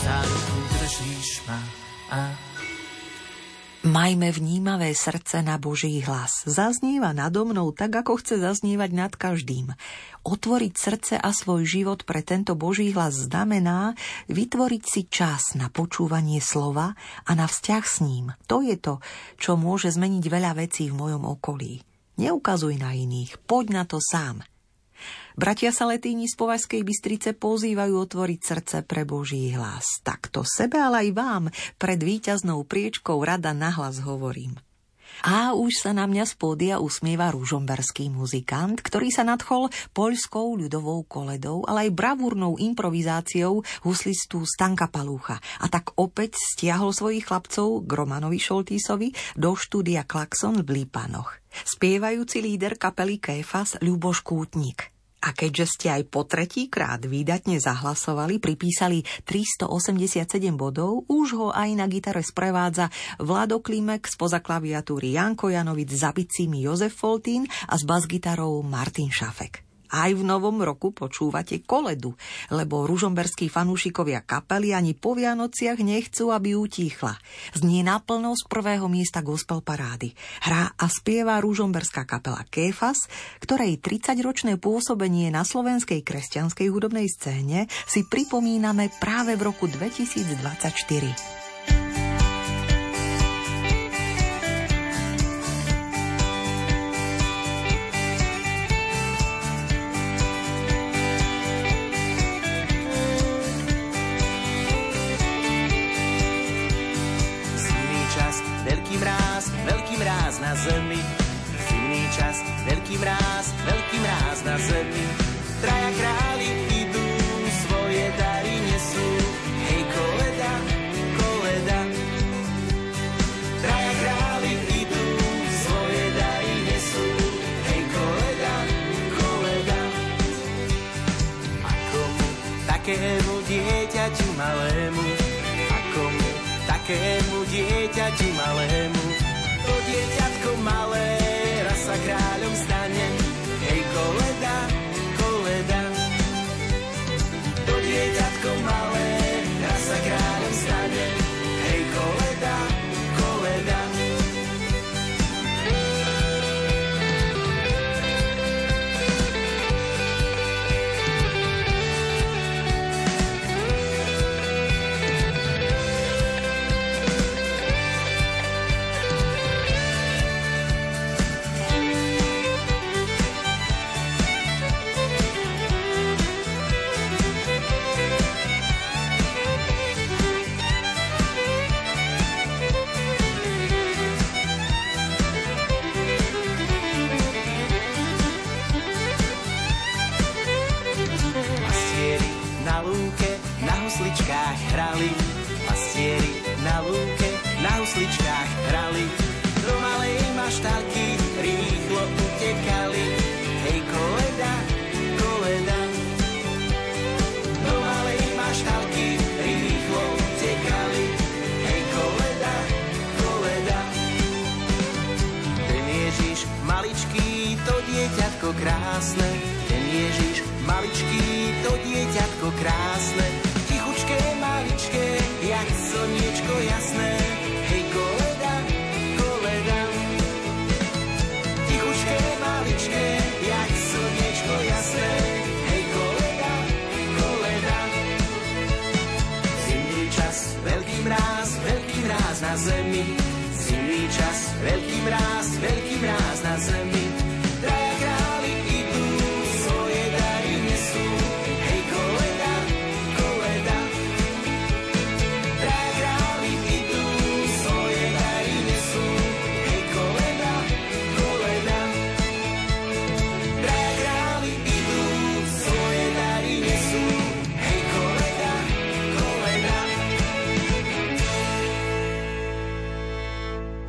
za ruku držíš ma a... Majme vnímavé srdce na Boží hlas. Zaznieva nado mnou tak, ako chce zaznievať nad každým. Otvoriť srdce a svoj život pre tento Boží hlas znamená vytvoriť si čas na počúvanie slova a na vzťah s ním. To je to, čo môže zmeniť veľa vecí v mojom okolí. Neukazuj na iných, poď na to sám. Bratia Saletíni z Považskej Bystrice pozývajú otvoriť srdce pre Boží hlas. Takto sebe, ale aj vám pred víťaznou priečkou rada nahlas hovorím. A už sa na mňa z pódia usmieva ružomberský muzikant, ktorý sa nadchol poľskou ľudovou koledou, ale aj bravúrnou improvizáciou huslistu Stanka Palúcha. A tak opäť stiahol svojich chlapcov k Romanovi Šoltýsovi do štúdia Klaxon v Lípanoch. Spievajúci líder kapely Kéfas Ľuboš Kútnik. A keďže ste aj po tretíkrát výdatne zahlasovali, pripísali tristoosemdesiatsedem bodov, už ho aj na gitare sprevádza Vlado Klimek, spoza klaviatúry Janko Janovic, za bicími Jozef Foltín a s basgitarou Martin Šafek. Aj v novom roku počúvate koledu, lebo ružomberskí fanúšikovia kapely ani po Vianociach nechcú, aby utíchla. Znie naplno z prvého miesta gospel parády. Hrá a spieva ružomberská kapela Kéfas, ktorej tridsaťročné pôsobenie na slovenskej kresťanskej hudobnej scéne si pripomíname práve v roku dvetisícdvadsaťštyri. Zemi. Zimný čas, veľký mráz, veľký mráz na zemi. Traja králi idú, svoje dary nesú. Hej, koleda, koleda. Traja králi idú, svoje dary nesú. Hej, koleda, koleda. takému dieťaťu malému, akomu takému dieťaťu malému. To dieťatko malé raz sa kráľom stane, hej koleda, koleda. To dieťatko malé raz sa kráľom stane, hej koleda, koleda. Hrali, pastieri na lúke, na husličkách hrali. Do malej maštálky rýchlo utekali, hej koleda, koleda. Do malej maštálky rýchlo utekali, hej koleda, koleda. Ten Ježiš maličký, to dieťatko krásne. Ten Ježiš maličký, to dieťatko krásne. Jak slniečko jasné, hej koleda, koleda. Tichučké, maličké, jak slniečko jasné, hej koleda, koleda. Zimný čas, veľký mráz, veľký mráz na zemi. Zimný čas, veľký mráz, veľký mráz na zemi. Traja králi idú, svoje dary nesú.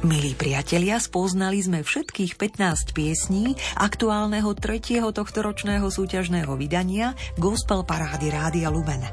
Milí priatelia, spoznali sme všetkých pätnásť piesní aktuálneho tretieho tohtoročného súťažného vydania Gospel Parády Rádia Lumen.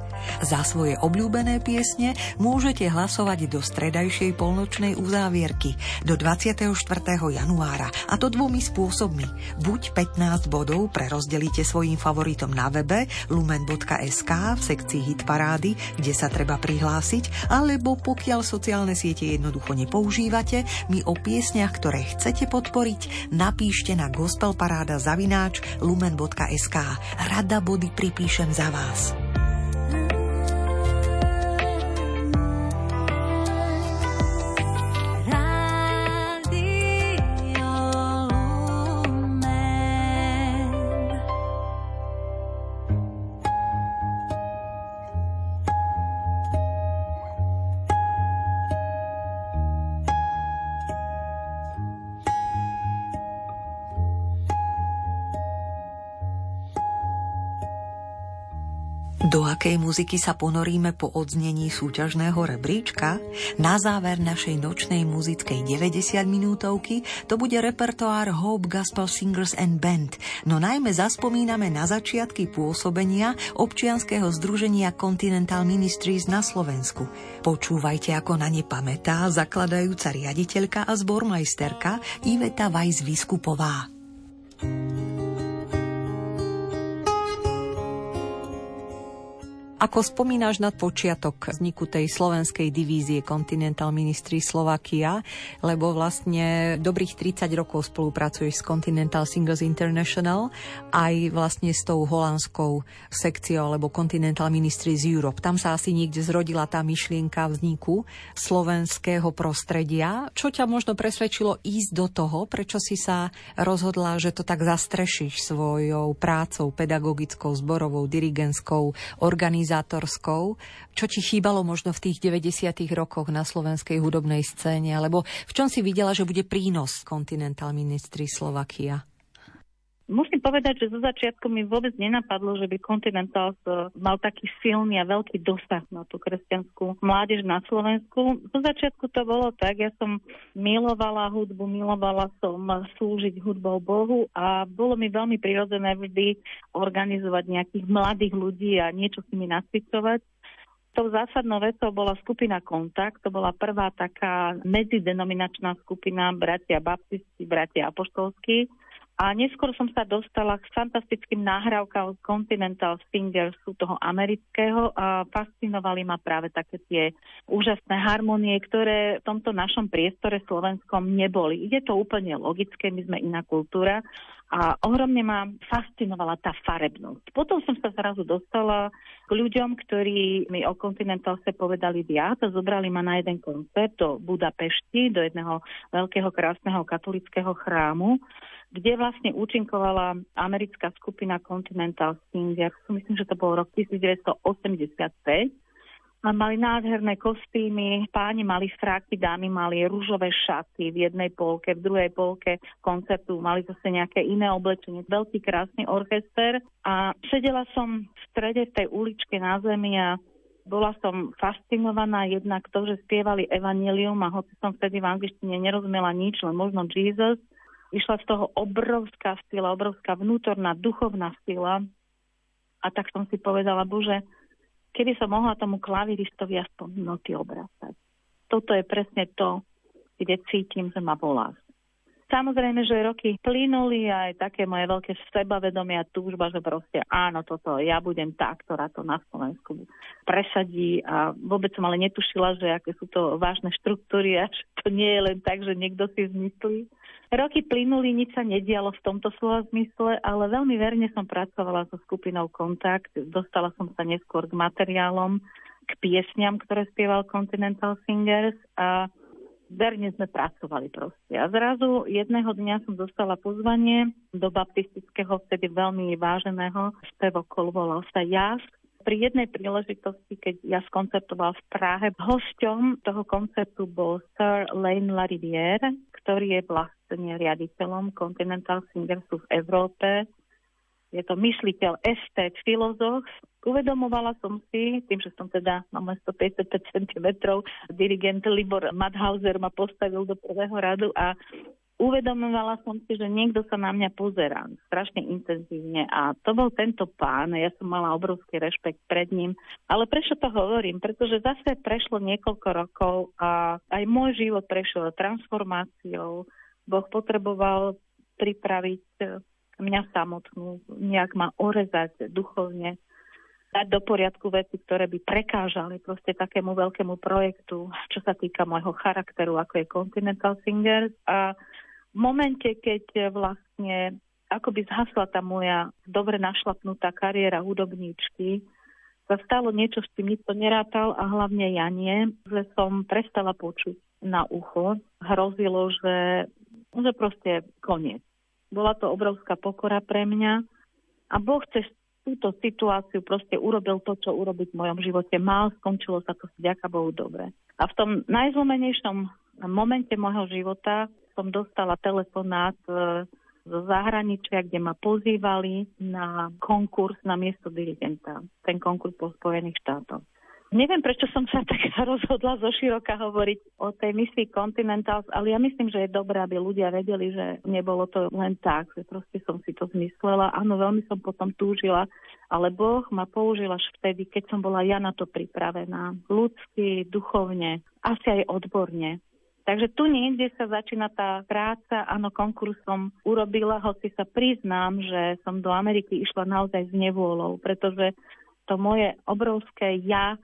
Za svoje obľúbené piesne môžete hlasovať do stredajšej polnočnej uzávierky, do dvadsiateho štvrtého januára, a to dvomi spôsobmi. Buď pätnásť bodov prerozdelíte svojim favoritom na webe lumen bodka es ká v sekcii Hit Parády, kde sa treba prihlásiť, alebo pokiaľ sociálne siete jednoducho nepoužívate, mi o piesniach, ktoré chcete podporiť, napíšte na gospelparáda zavináč lumen bodka es ká. Rada body pripíšem za vás. Do akej muziky sa ponoríme po odznení súťažného rebríčka? Na záver našej nočnej muzickej deväťdesiatminútovky to bude repertoár Hope Gospel Singers and Band, no najmä zaspomíname na začiatky pôsobenia občianskeho združenia Continental Ministries na Slovensku. Počúvajte, ako na ne pamätá zakladajúca riaditeľka a zbormajsterka Iveta Vajz Vyskupová. Ako spomínaš na počiatok vzniku tej slovenskej divízie Continental Ministry Slovakia, lebo vlastne dobrých tridsať rokov spolupracuješ s Continental Singles International aj vlastne s tou holandskou sekciou, alebo Continental Ministries Europe. Tam sa asi niekde zrodila tá myšlienka vzniku slovenského prostredia. Čo ťa možno presvedčilo ísť do toho? Prečo si sa rozhodla, že to tak zastrešíš svojou prácou pedagogickou, zborovou, dirigentskou, organizáciou? Čo ti chýbalo možno v tých deväťdesiatych rokoch na slovenskej hudobnej scéne, alebo v čom si videla, že bude prínos Continental Ministry Slovakia? Musím povedať, že zo začiatku mi vôbec nenapadlo, že by Continentals mal taký silný a veľký dosah na tú kresťanskú mládež na Slovensku. Zo začiatku to bolo tak, ja som milovala hudbu, milovala som slúžiť hudbou Bohu a bolo mi veľmi prirodzené vždy organizovať nejakých mladých ľudí a niečo s nimi nasvicovať. Tou zásadnou vecou bola skupina Kontakt, to bola prvá taká medzidenominačná skupina bratia baptisti, bratia apoštolskí. A neskôr som sa dostala k fantastickým nahrávkám z Continental Singersu, toho amerického, a fascinovali ma práve také tie úžasné harmonie, ktoré v tomto našom priestore slovenskom neboli. Je to úplne logické, my sme iná kultúra a ohromne ma fascinovala tá farebnosť. Potom som sa zrazu dostala k ľuďom, ktorí mi o Continentalse povedali viac a zobrali ma na jeden koncert do Budapešti, do jedného veľkého krásneho katolického chrámu, kde vlastne účinkovala americká skupina Continental Singers. Myslím, že to bol rok devätnásťstoosemdesiatpäť. A mali nádherné kostýmy, páni mali fráky, dámy mali ružové šaty v jednej polke, v druhej polke koncertu mali zase nejaké iné oblečenie. Veľký krásny orchester a sedela som v strede v tej uličke na zemi a bola som fascinovaná jednak to, že spievali evanjelium a hoci som vtedy v angličtine nerozumela nič, len možno Jesus. Išla z toho obrovská sila, obrovská vnútorná, duchovná sila. A tak som si povedala, Bože, keby som mohla tomu klavíristovi aspoň noty obracať. Toto je presne to, kde cítim, že ma volá. Samozrejme, že roky plynuli aj také moje veľké sebavedomie a túžba, že proste áno, toto, ja budem tá, ktorá to na Slovensku presadí a vôbec som ale netušila, že aké sú to vážne štruktúry a že to nie je len tak, že niekto si zmyslí. Roky plynuli, nič sa nedialo v tomto slova zmysle, ale veľmi verne som pracovala so skupinou Kontakt, dostala som sa neskôr k materiálom, k piesňam, ktoré spieval Continental Singers a verne sme pracovali proste. A zrazu jedného dňa som dostala pozvanie do baptistického, vtedy veľmi váženého spevokolu, volal sa Jas. Pri jednej príležitosti, keď ja skoncertoval v Prahe, hosťom toho koncertu bol Sir Lane Larivière, ktorý je vlastne riaditeľom Continental Singersu v Európe. Je to mysliteľ, estét, filozof. Uvedomovala som si, tým, že som teda mám len stopäťdesiatpäť centimetrov, dirigent Libor Madhauser ma postavil do prvého radu a uvedomovala som si, že niekto sa na mňa pozerá strašne intenzívne a to bol tento pán, ja som mala obrovský rešpekt pred ním, ale prečo to hovorím? Pretože zase prešlo niekoľko rokov a aj môj život prešiel transformáciou. Boh potreboval pripraviť mňa samotnú, nejak ma orezať duchovne, dať do poriadku veci, ktoré by prekážali proste takému veľkému projektu, čo sa týka môjho charakteru, ako je Continental Singers. A v momente, keď vlastne akoby zhasla tá moja dobre našlapnutá kariéra hudobníčky, sa stalo niečo, s tým nikto nerátal a hlavne ja nie, že som prestala počuť na ucho. Hrozilo, že, že proste koniec. Bola to obrovská pokora pre mňa a Boh cez túto situáciu proste urobil to, čo urobiť v mojom živote mal, skončilo sa to vďaka Bohu dobre. A v tom najzlomenejšom momente môjho života som dostala telefonát zo zahraničia, kde ma pozývali na konkurs na miesto dirigenta. Ten konkurs bol Spojených štátov. Neviem, prečo som sa tak rozhodla zoširoka hovoriť o tej misii Continentals, ale ja myslím, že je dobré, aby ľudia vedeli, že nebolo to len tak, že proste som si to zmyslela. Áno, veľmi som potom túžila, ale Boh ma použil až vtedy, keď som bola ja na to pripravená. Ľudsky, duchovne, asi aj odborne. Takže tu niekde sa začína tá práca, áno, konkurs som urobila, hoci sa priznám, že som do Ameriky išla naozaj s nevôľou, pretože to moje obrovské ja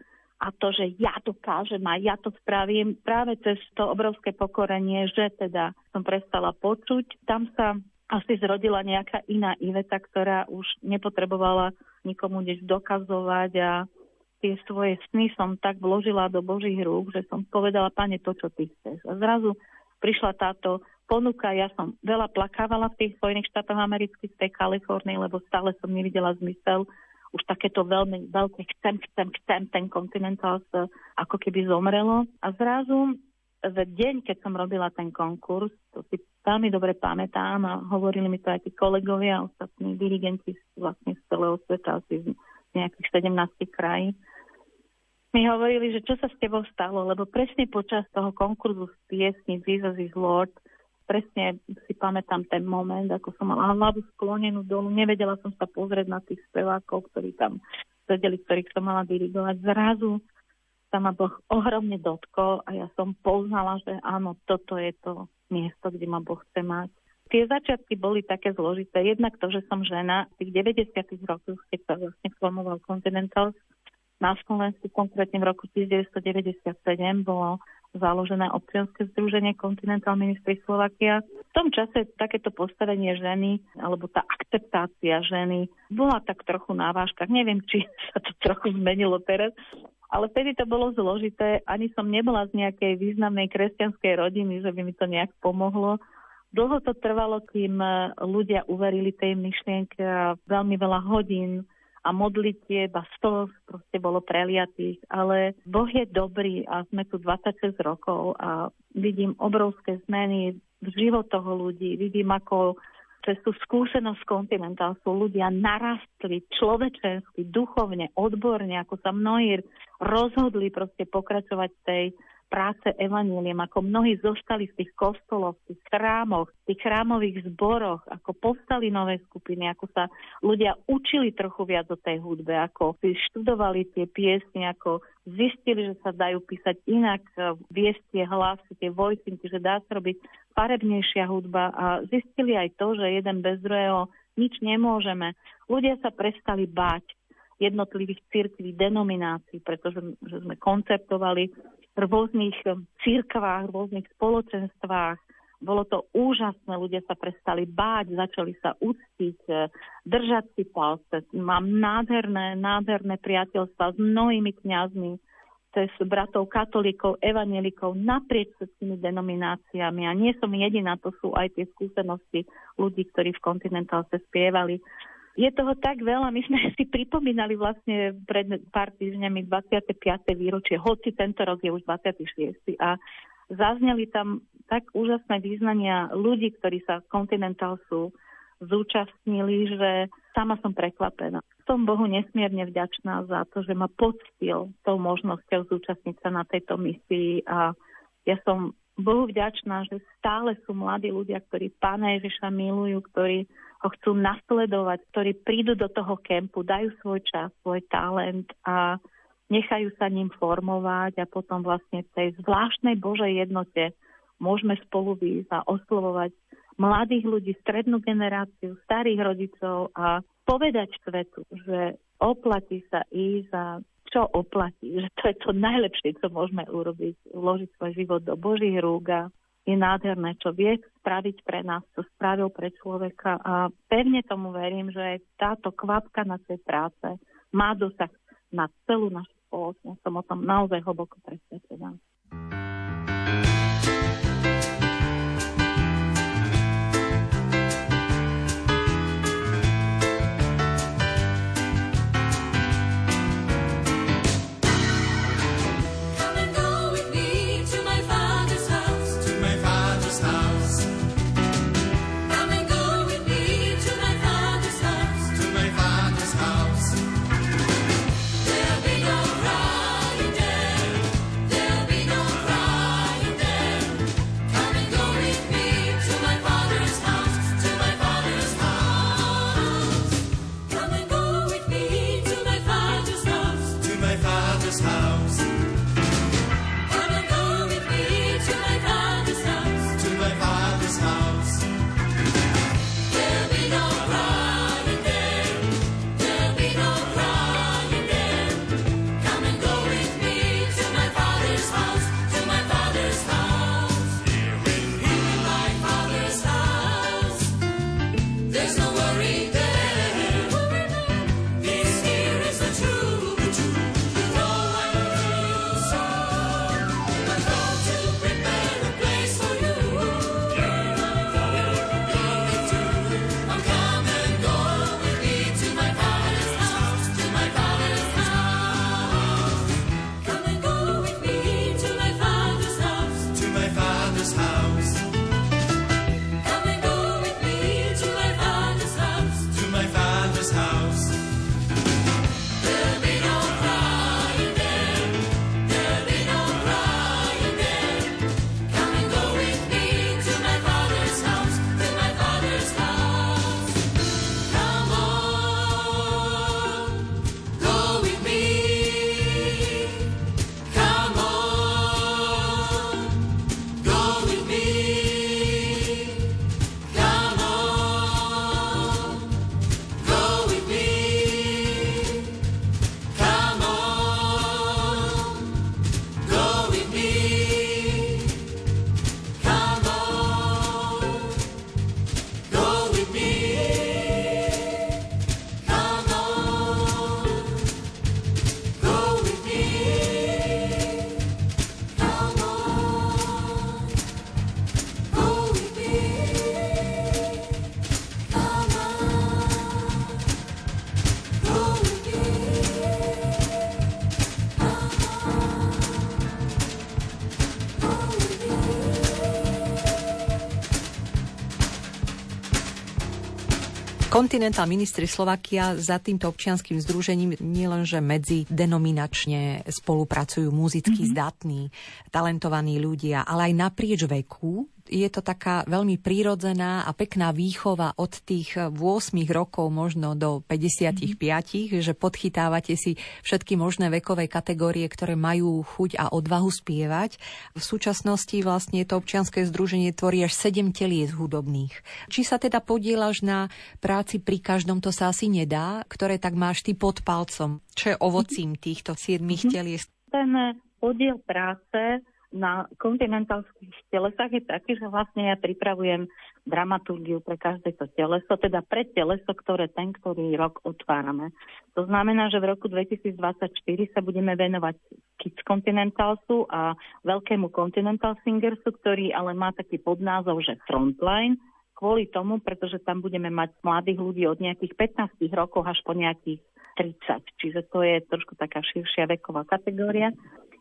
a to, že ja dokážem a ja to spravím, práve cez to obrovské pokorenie, že teda som prestala počuť. Tam sa asi zrodila nejaká iná Iveta, ktorá už nepotrebovala nikomu nič dokazovať a tie svoje sny som tak vložila do Božích rúk, že som povedala, Pane, to, čo ty chceš. A zrazu prišla táto ponuka, ja som veľa plakávala v tých Spojených štátoch amerických, v tej Kalifornii, lebo stále som nevidela zmysel. Už takéto veľmi veľké chcem, chcem, chcem, ten Continentals ako keby zomrelo. A zrazu v deň, keď som robila ten konkurs, to si veľmi dobre pamätám a hovorili mi to aj tí kolegovia, ostatní dirigenti vlastne z celého sveta, asi z nejakých sedemnástich krajín, mi hovorili, že čo sa s tebou stalo, lebo presne počas toho konkurzu z piesni Jesus is Lord, presne si pamätám ten moment, ako som mala hlavu sklonenú dolu, nevedela som sa pozrieť na tých spevákov, ktorí tam sedeli, ktorých som mala dirigovať. Zrazu sa ma Boh ohromne dotkol a ja som poznala, že áno, toto je to miesto, kde ma Boh chce mať. Tie začiatky boli také zložité. Jednak to, že som žena, v tých deväťdesiatych rokoch, keď sa vlastne formoval Continentals, na Slovensku konkrétne v roku devätnásťstodeväťdesiatsedem bolo založené občianske združenie Continental Ministry Slovakia. V tom čase takéto postavenie ženy, alebo tá akceptácia ženy, bola tak trochu na vážkach. Neviem, či sa to trochu zmenilo teraz, ale vtedy to bolo zložité. Ani som nebola z nejakej významnej kresťanskej rodiny, že by mi to nejak pomohlo. Dlho to trvalo, kým ľudia uverili tej myšlienke, veľmi veľa hodín a modlitieb a stov proste bolo preliatých. Ale Boh je dobrý a sme tu dvadsaťšesť rokov a vidím obrovské zmeny v životoch ľudí. Vidím, ako cez tú skúsenosť Continental sú ľudia narastli človečensky, duchovne, odborne, ako sa mnohí rozhodli proste pokračovať tej práce evanjeliom, ako mnohí zostali v tých kostoloch, v tých chrámoch, v tých chrámových zboroch, ako povstali nové skupiny, ako sa ľudia učili trochu viac o tej hudbe, ako si študovali tie piesne, ako zistili, že sa dajú písať inak, viesť tie hlasy, tie vojsinky, že dá sa robiť farebnejšia hudba a zistili aj to, že jeden bez druhého nič nemôžeme. Ľudia sa prestali báť jednotlivých cirkví, denominácií, pretože že sme koncertovali v rôznych cirkvách, v rôznych spoločenstvách. Bolo to úžasné, ľudia sa prestali báť, začali sa uctiť, držať si palce. Mám nádherné, nádherné priateľstva s mnohými kňazmi, cez bratov katolíkov, evanjelikov, naprieč s tými denomináciami. A nie som jediná, to sú aj tie skúsenosti ľudí, ktorí v Continentalce spievali. Je toho tak veľa, my sme si pripomínali vlastne pred pár týždňami dvadsiate piate výročie, hoci tento rok je už dvadsiaty šiesty a zazneli tam tak úžasné význania ľudí, ktorí sa Continentalsu zúčastnili, že sama som prekvapená. Som Bohu nesmierne vďačná za to, že ma poctil tou možnosťou zúčastniť sa na tejto misii a ja som Bohu vďačná, že stále sú mladí ľudia, ktorí Pána Ježiša milujú, ktorí ho chcú nasledovať, ktorí prídu do toho kempu, dajú svoj čas, svoj talent a nechajú sa ním formovať a potom vlastne v tej zvláštnej Božej jednote môžeme spolu výjsť a oslovovať mladých ľudí, strednú generáciu, starých rodičov a povedať svetu, že oplatí sa ísť a čo oplatí, že to je to najlepšie, čo môžeme urobiť, vložiť svoj život do Božích rúk a je nádherné, čo vie spraviť pre nás, čo spravil pre človeka a pevne tomu verím, že táto kvapka na tej práce má dosah na celú našu spoločnosť. Som o tom naozaj hlboko presvedčená. Continental Ministry Slovakia za týmto občianským združením nielenže medzi denominačne spolupracujú muzicky mm-hmm. zdatní, talentovaní ľudia, ale aj naprieč veku. Je to taká veľmi prírodzená a pekná výchova od tých ôsmich rokov možno do päťdesiatich piatich, mm-hmm. že podchytávate si všetky možné vekové kategórie, ktoré majú chuť a odvahu spievať. V súčasnosti vlastne to občianske združenie tvorí až sedem telies hudobných. Či sa teda podieľaš na práci pri každom, to sa asi nedá, ktoré tak máš ty pod palcom, čo je ovocím mm-hmm. týchto siedmých mm-hmm. telies? Ten podiel práce na kontinentálskych telesách je taký, že vlastne ja pripravujem dramaturgiu pre každé to teleso, teda pre teleso, ktoré ten, ktorý rok otvárame. To znamená, že v roku dvetisícdvadsaťštyri sa budeme venovať Kids Continentalsu a veľkému Continental Singersu, ktorý ale má taký podnázov, že Frontline, kvôli tomu, pretože tam budeme mať mladých ľudí od nejakých pätnástich rokov až po nejakých tridsať. Čiže to je trošku taká širšia veková kategória.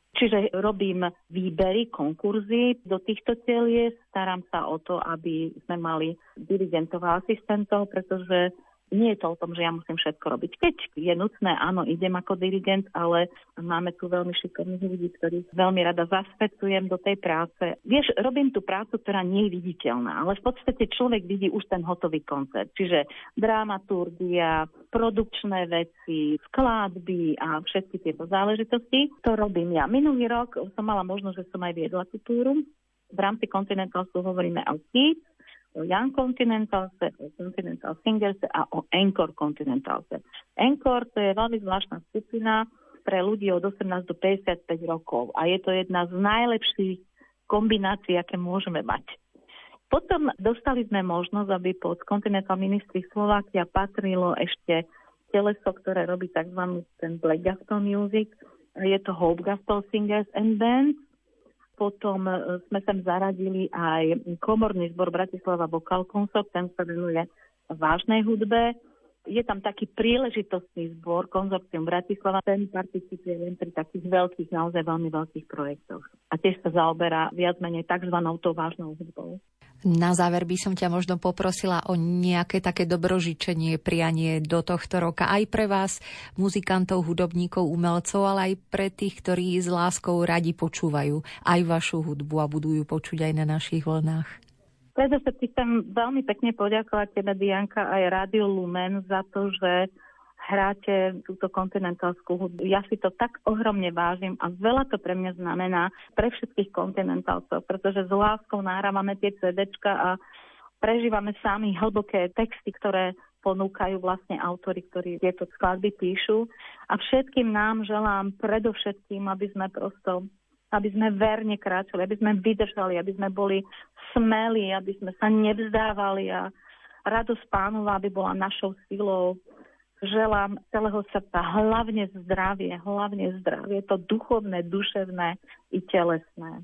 Čiže robím výbery, konkurzy do týchto telies, starám sa o to, aby sme mali dirigentov a asistentov, pretože nie je to o tom, že ja musím všetko robiť. Keď je nutné, áno, idem ako dirigent, ale máme tu veľmi šikovných ľudí, ktorých veľmi rada zasvetujem do tej práce. Vieš, robím tú prácu, ktorá nie je viditeľná, ale v podstate človek vidí už ten hotový koncert. Čiže dramaturgia, produkčné veci, skladby a všetky tieto záležitosti, to robím ja. Minulý rok som mala možnosť, že som aj viedla tú túru. V rámci Continentalsu hovoríme o Kids, o Young Continentalse, o Continental Singerse a o Encore Continentalse. Encore to je veľmi zvláštna skupina pre ľudí od osemnásť do päťdesiatpäť rokov a je to jedna z najlepších kombinácií, aké môžeme mať. Potom dostali sme možnosť, aby pod Continental Ministry Slovakia patrilo ešte teleso, ktoré robí tzv. Ten Black Gospel Music. Je to Hope Gospel Singers and Bands. Potom sme sem zaradili aj komorný zbor Bratislava Vocal Consort, ten sa venuje vážnej hudbe. Je tam taký príležitostný zbor Konzorcium Bratislava, ten participuje len pri takých veľkých, naozaj veľmi veľkých projektoch. A tiež sa zaoberá viac menej takzvanou tou vážnou hudbou. Na záver by som ťa možno poprosila o nejaké také dobrožičenie, prianie do tohto roka aj pre vás, muzikantov, hudobníkov, umelcov, ale aj pre tých, ktorí s láskou radi počúvajú aj vašu hudbu a budú ju počuť aj na našich vlnách. Predovšetkým chcem veľmi pekne poďakovať tebe, Dianka, aj Rádiu Lumen za to, že hráte túto kontinentálskú hudbu. Ja si to tak ohromne vážim a veľa to pre mňa znamená pre všetkých kontinentálcov, pretože s láskou nahrávame tie cédečka a prežívame sami hlboké texty, ktoré ponúkajú vlastne autori, ktorí tieto skladby píšu. A všetkým nám želám predovšetkým, aby sme prosto... aby sme verne kráčali, aby sme vydržali, aby sme boli smelí, aby sme sa nevzdávali a radosť Pánova, aby bola našou silou. Želám celého srdca hlavne zdravie, hlavne zdravie, to duchovné, duševné i telesné.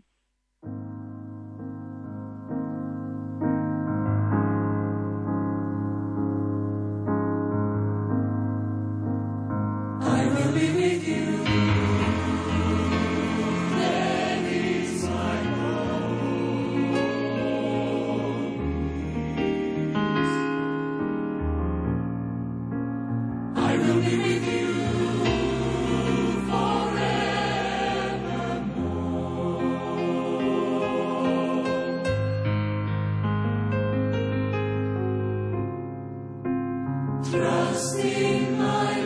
I will be with you. Trust in my